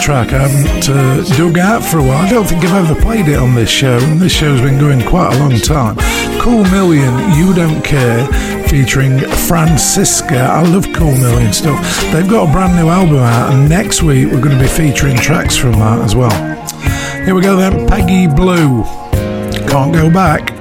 track I haven't dug out for a while. I don't think I've ever played it on this show, and this show's been going quite a long time. Cool Million, You Don't Care, featuring Francisca. I love Cool Million stuff. They've got a brand new album out, and next week we're going to be featuring tracks from that as well. Here we go then, Peggy Blue, Can't Go Back.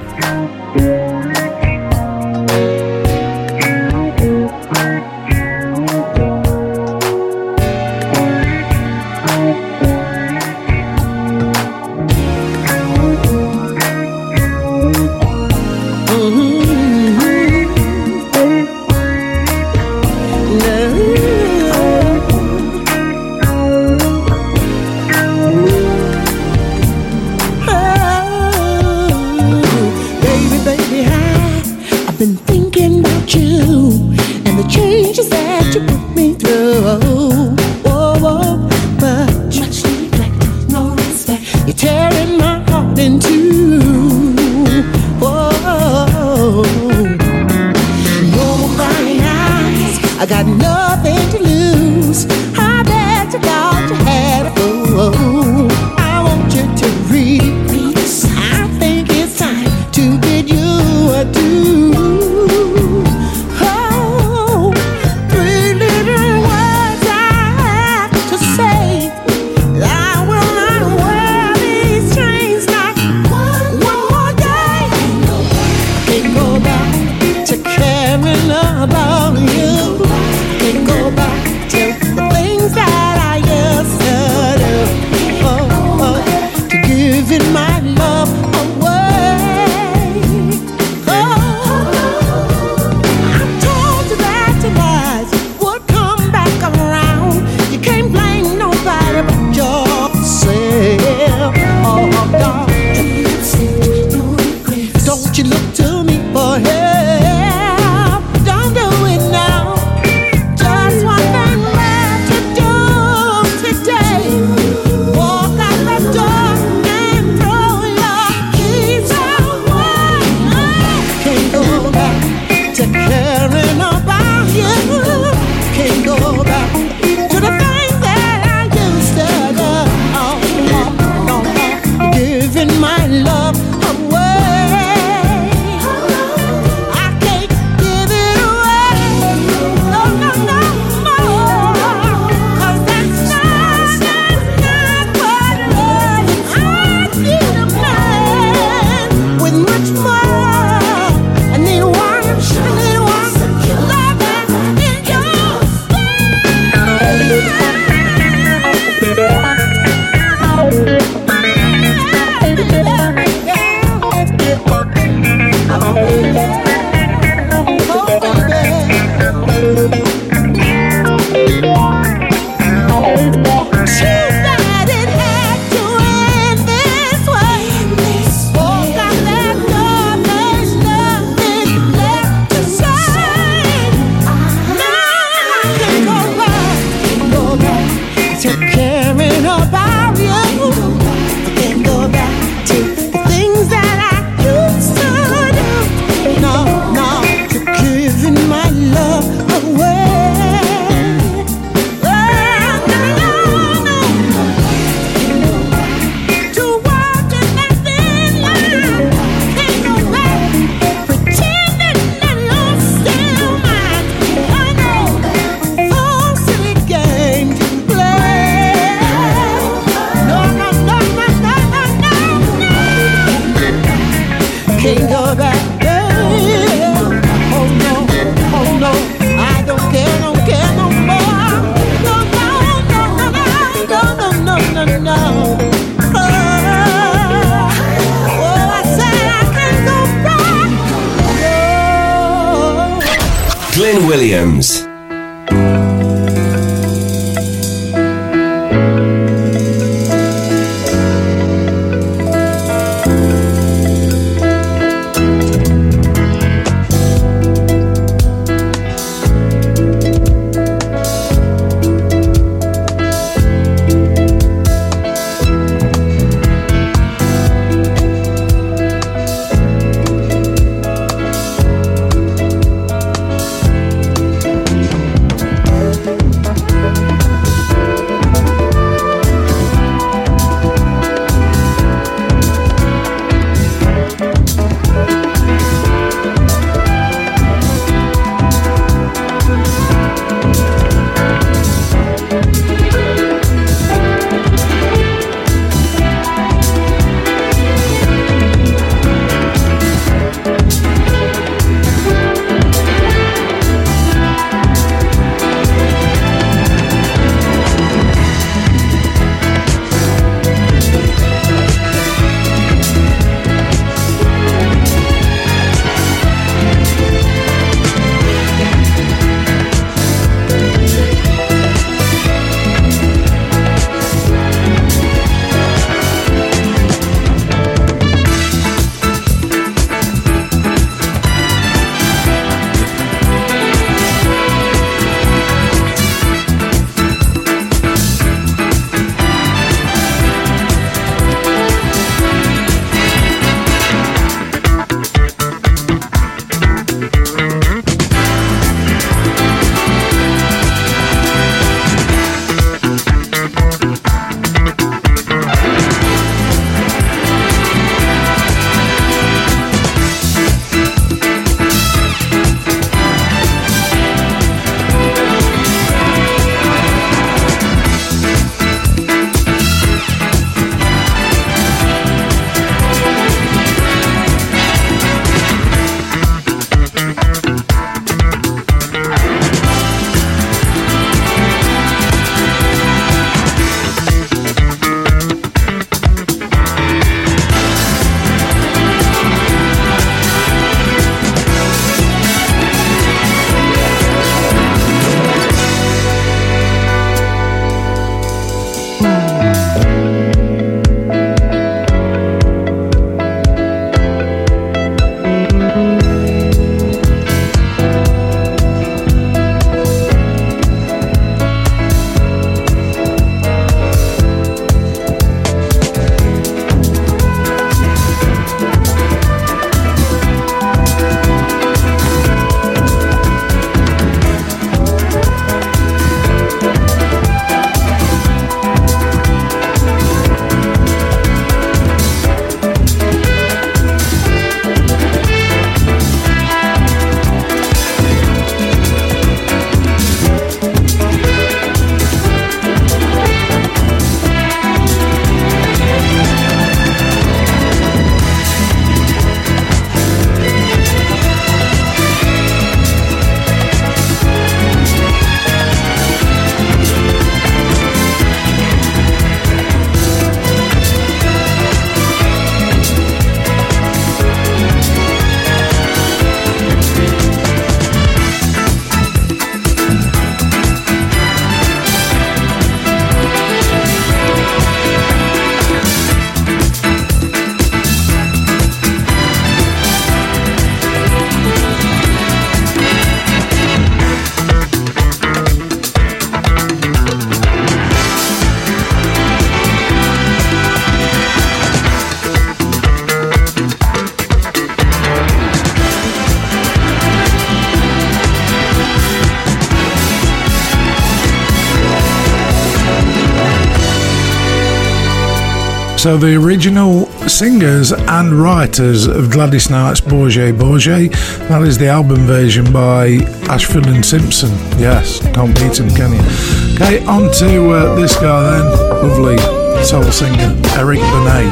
So the original singers and writers of Gladys Knight's Bourget Bourget, that is the album version by Ashford and Simpson. Yes, can't beat him, can you? Okay, on to this guy then, lovely soul singer Eric Benet.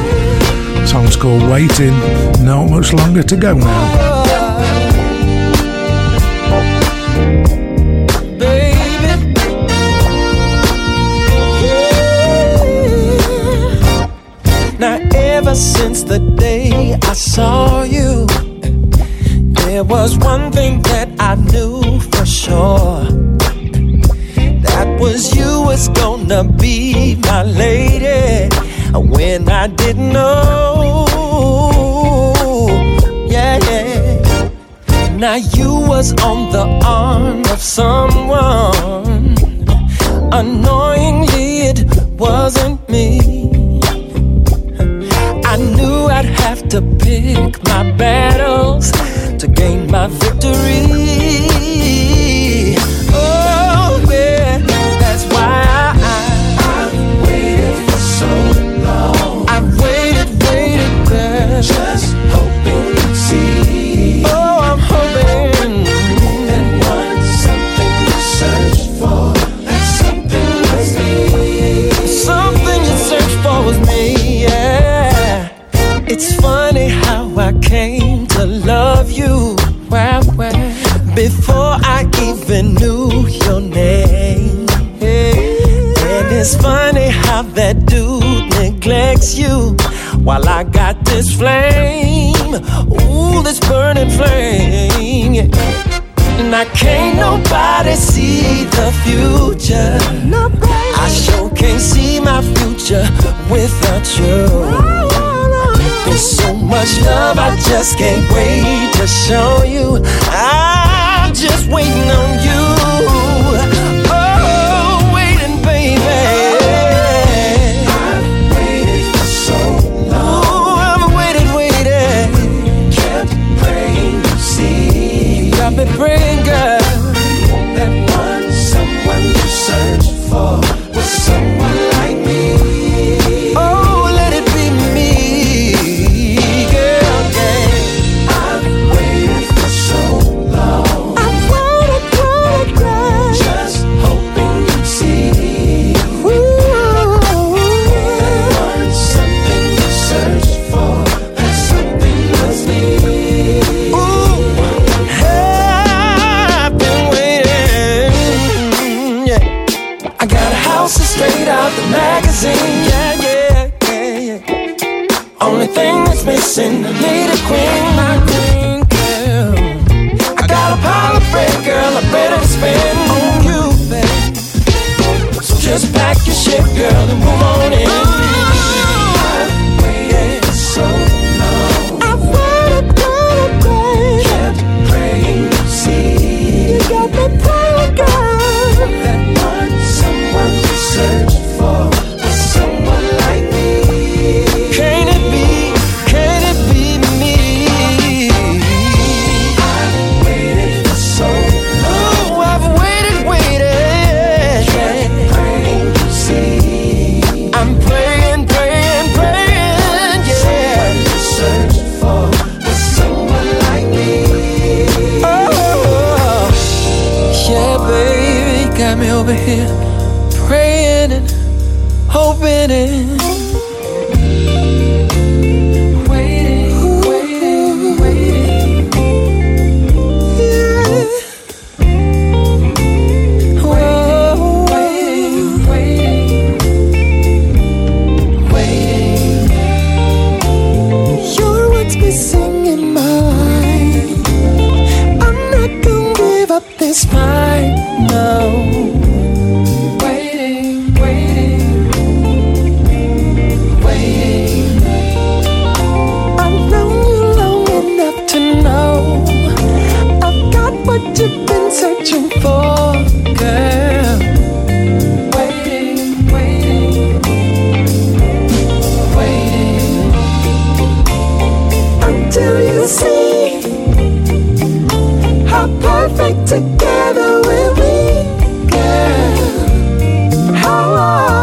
The song's called Waiting, not much longer to go now. Since the day I saw you, there was one thing that I knew for sure. That was you was gonna be my lady when I didn't know. Yeah, yeah. Now you was on the arm of someone. Annoyingly, it wasn't me. I knew I'd have to pick my battles to gain my victory. Oh, yeah, that's why I've waited for so long. I've waited, girl, just hoping to see. Oh, I'm hoping that one's something you search for. That something was me. Something you searched for was me, yeah. It's funny how I came to love you, wow. Before I even knew your name, yeah. And it's funny how that dude neglects you while I got this flame, ooh, this burning flame. And I can't nobody see the future. I sure can't see my future without you. There's so much love I just can't wait to show you. I'm just waiting on you. Oh, waiting, baby. I've waited for so long. Oh, I've waited. Kept praying to see. You got me praying, girl. That one, someone you search for was someone like me. Only thing that's missing, I need a queen, my queen, girl. I got a pile of bread, girl, I better spend on you, babe. So just pack your shit, girl, and move on in. I've waited for so long. I've waited. Kept praying to see. You got me praying, girl. That one, someone to search for. Here, praying and hoping and waiting, waiting. You're what's missing in mine. I'm not gonna give up this fight, no. You've been searching for, girl. Waiting until you see how perfect together we'll be, girl. How oh, oh.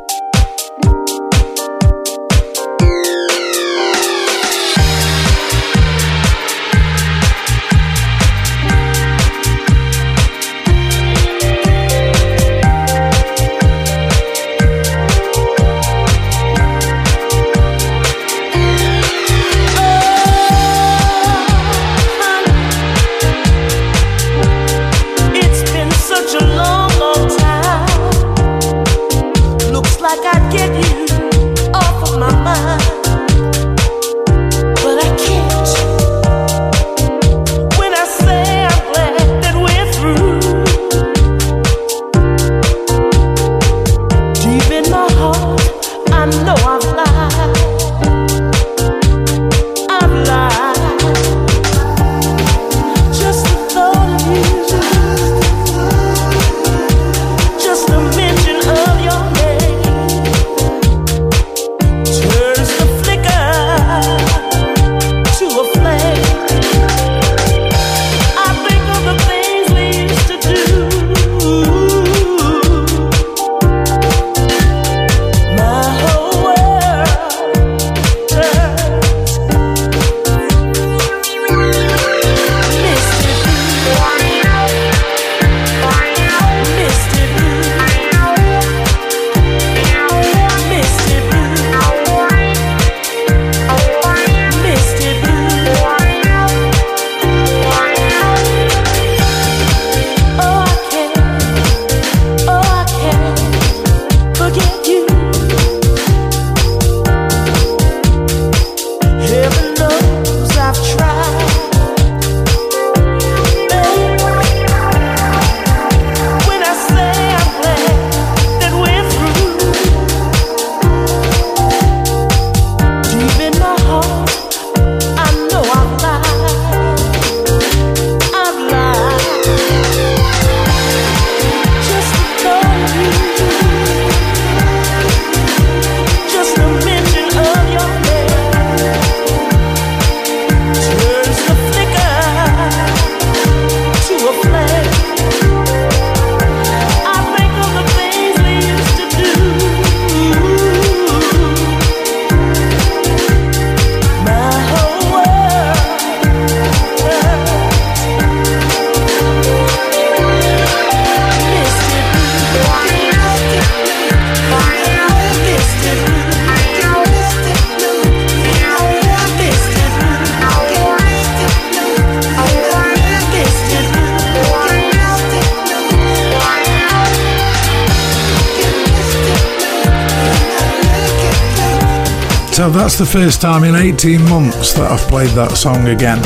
So that's the first time in 18 months that I've played that song again.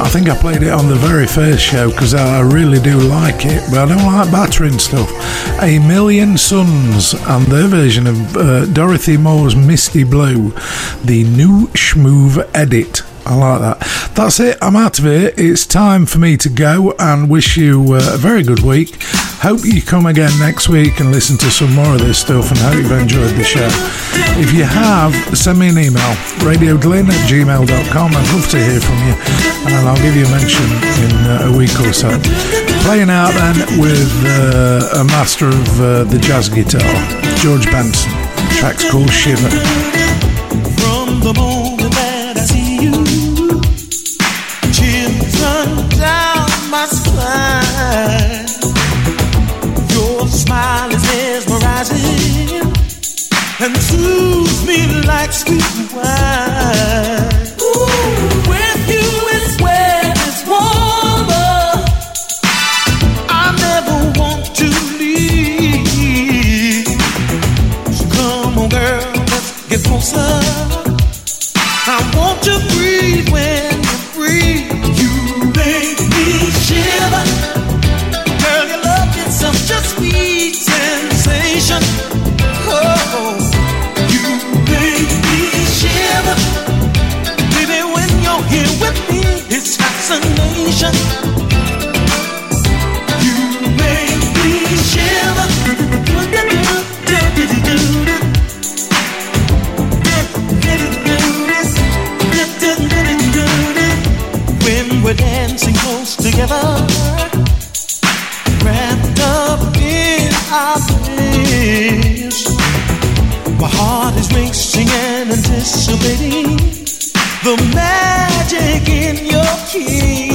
I think I played it on the very first show because I really do like it, but I don't like battering stuff. A Million Suns and their version of Dorothy Moore's Misty Blue, the new Schmoove edit. I like that. That's it, I'm out of here. It's time for me to go and wish you a very good week. Hope you come again next week and listen to some more of this stuff, and hope you've enjoyed the show. If you have, send me an email, radioglyn@gmail.com. I'd love to hear from you, and I'll give you a mention in a week or so. Playing out then with a master of the jazz guitar, George Benson. The track's called Shiver. From the moment that I see you, chills run down my spine. Your smile is mesmerizing and soothes me like sweet wine. Ooh, with you is where it's warmer. I never want to leave. So come on, girl, let's get closer. I want to breathe when you breathe. You make me shiver. Just sweet sensation. Oh, you make me shiver. Baby, when you're here with me, it's fascination. You make me shiver. anticipating the magic in your key.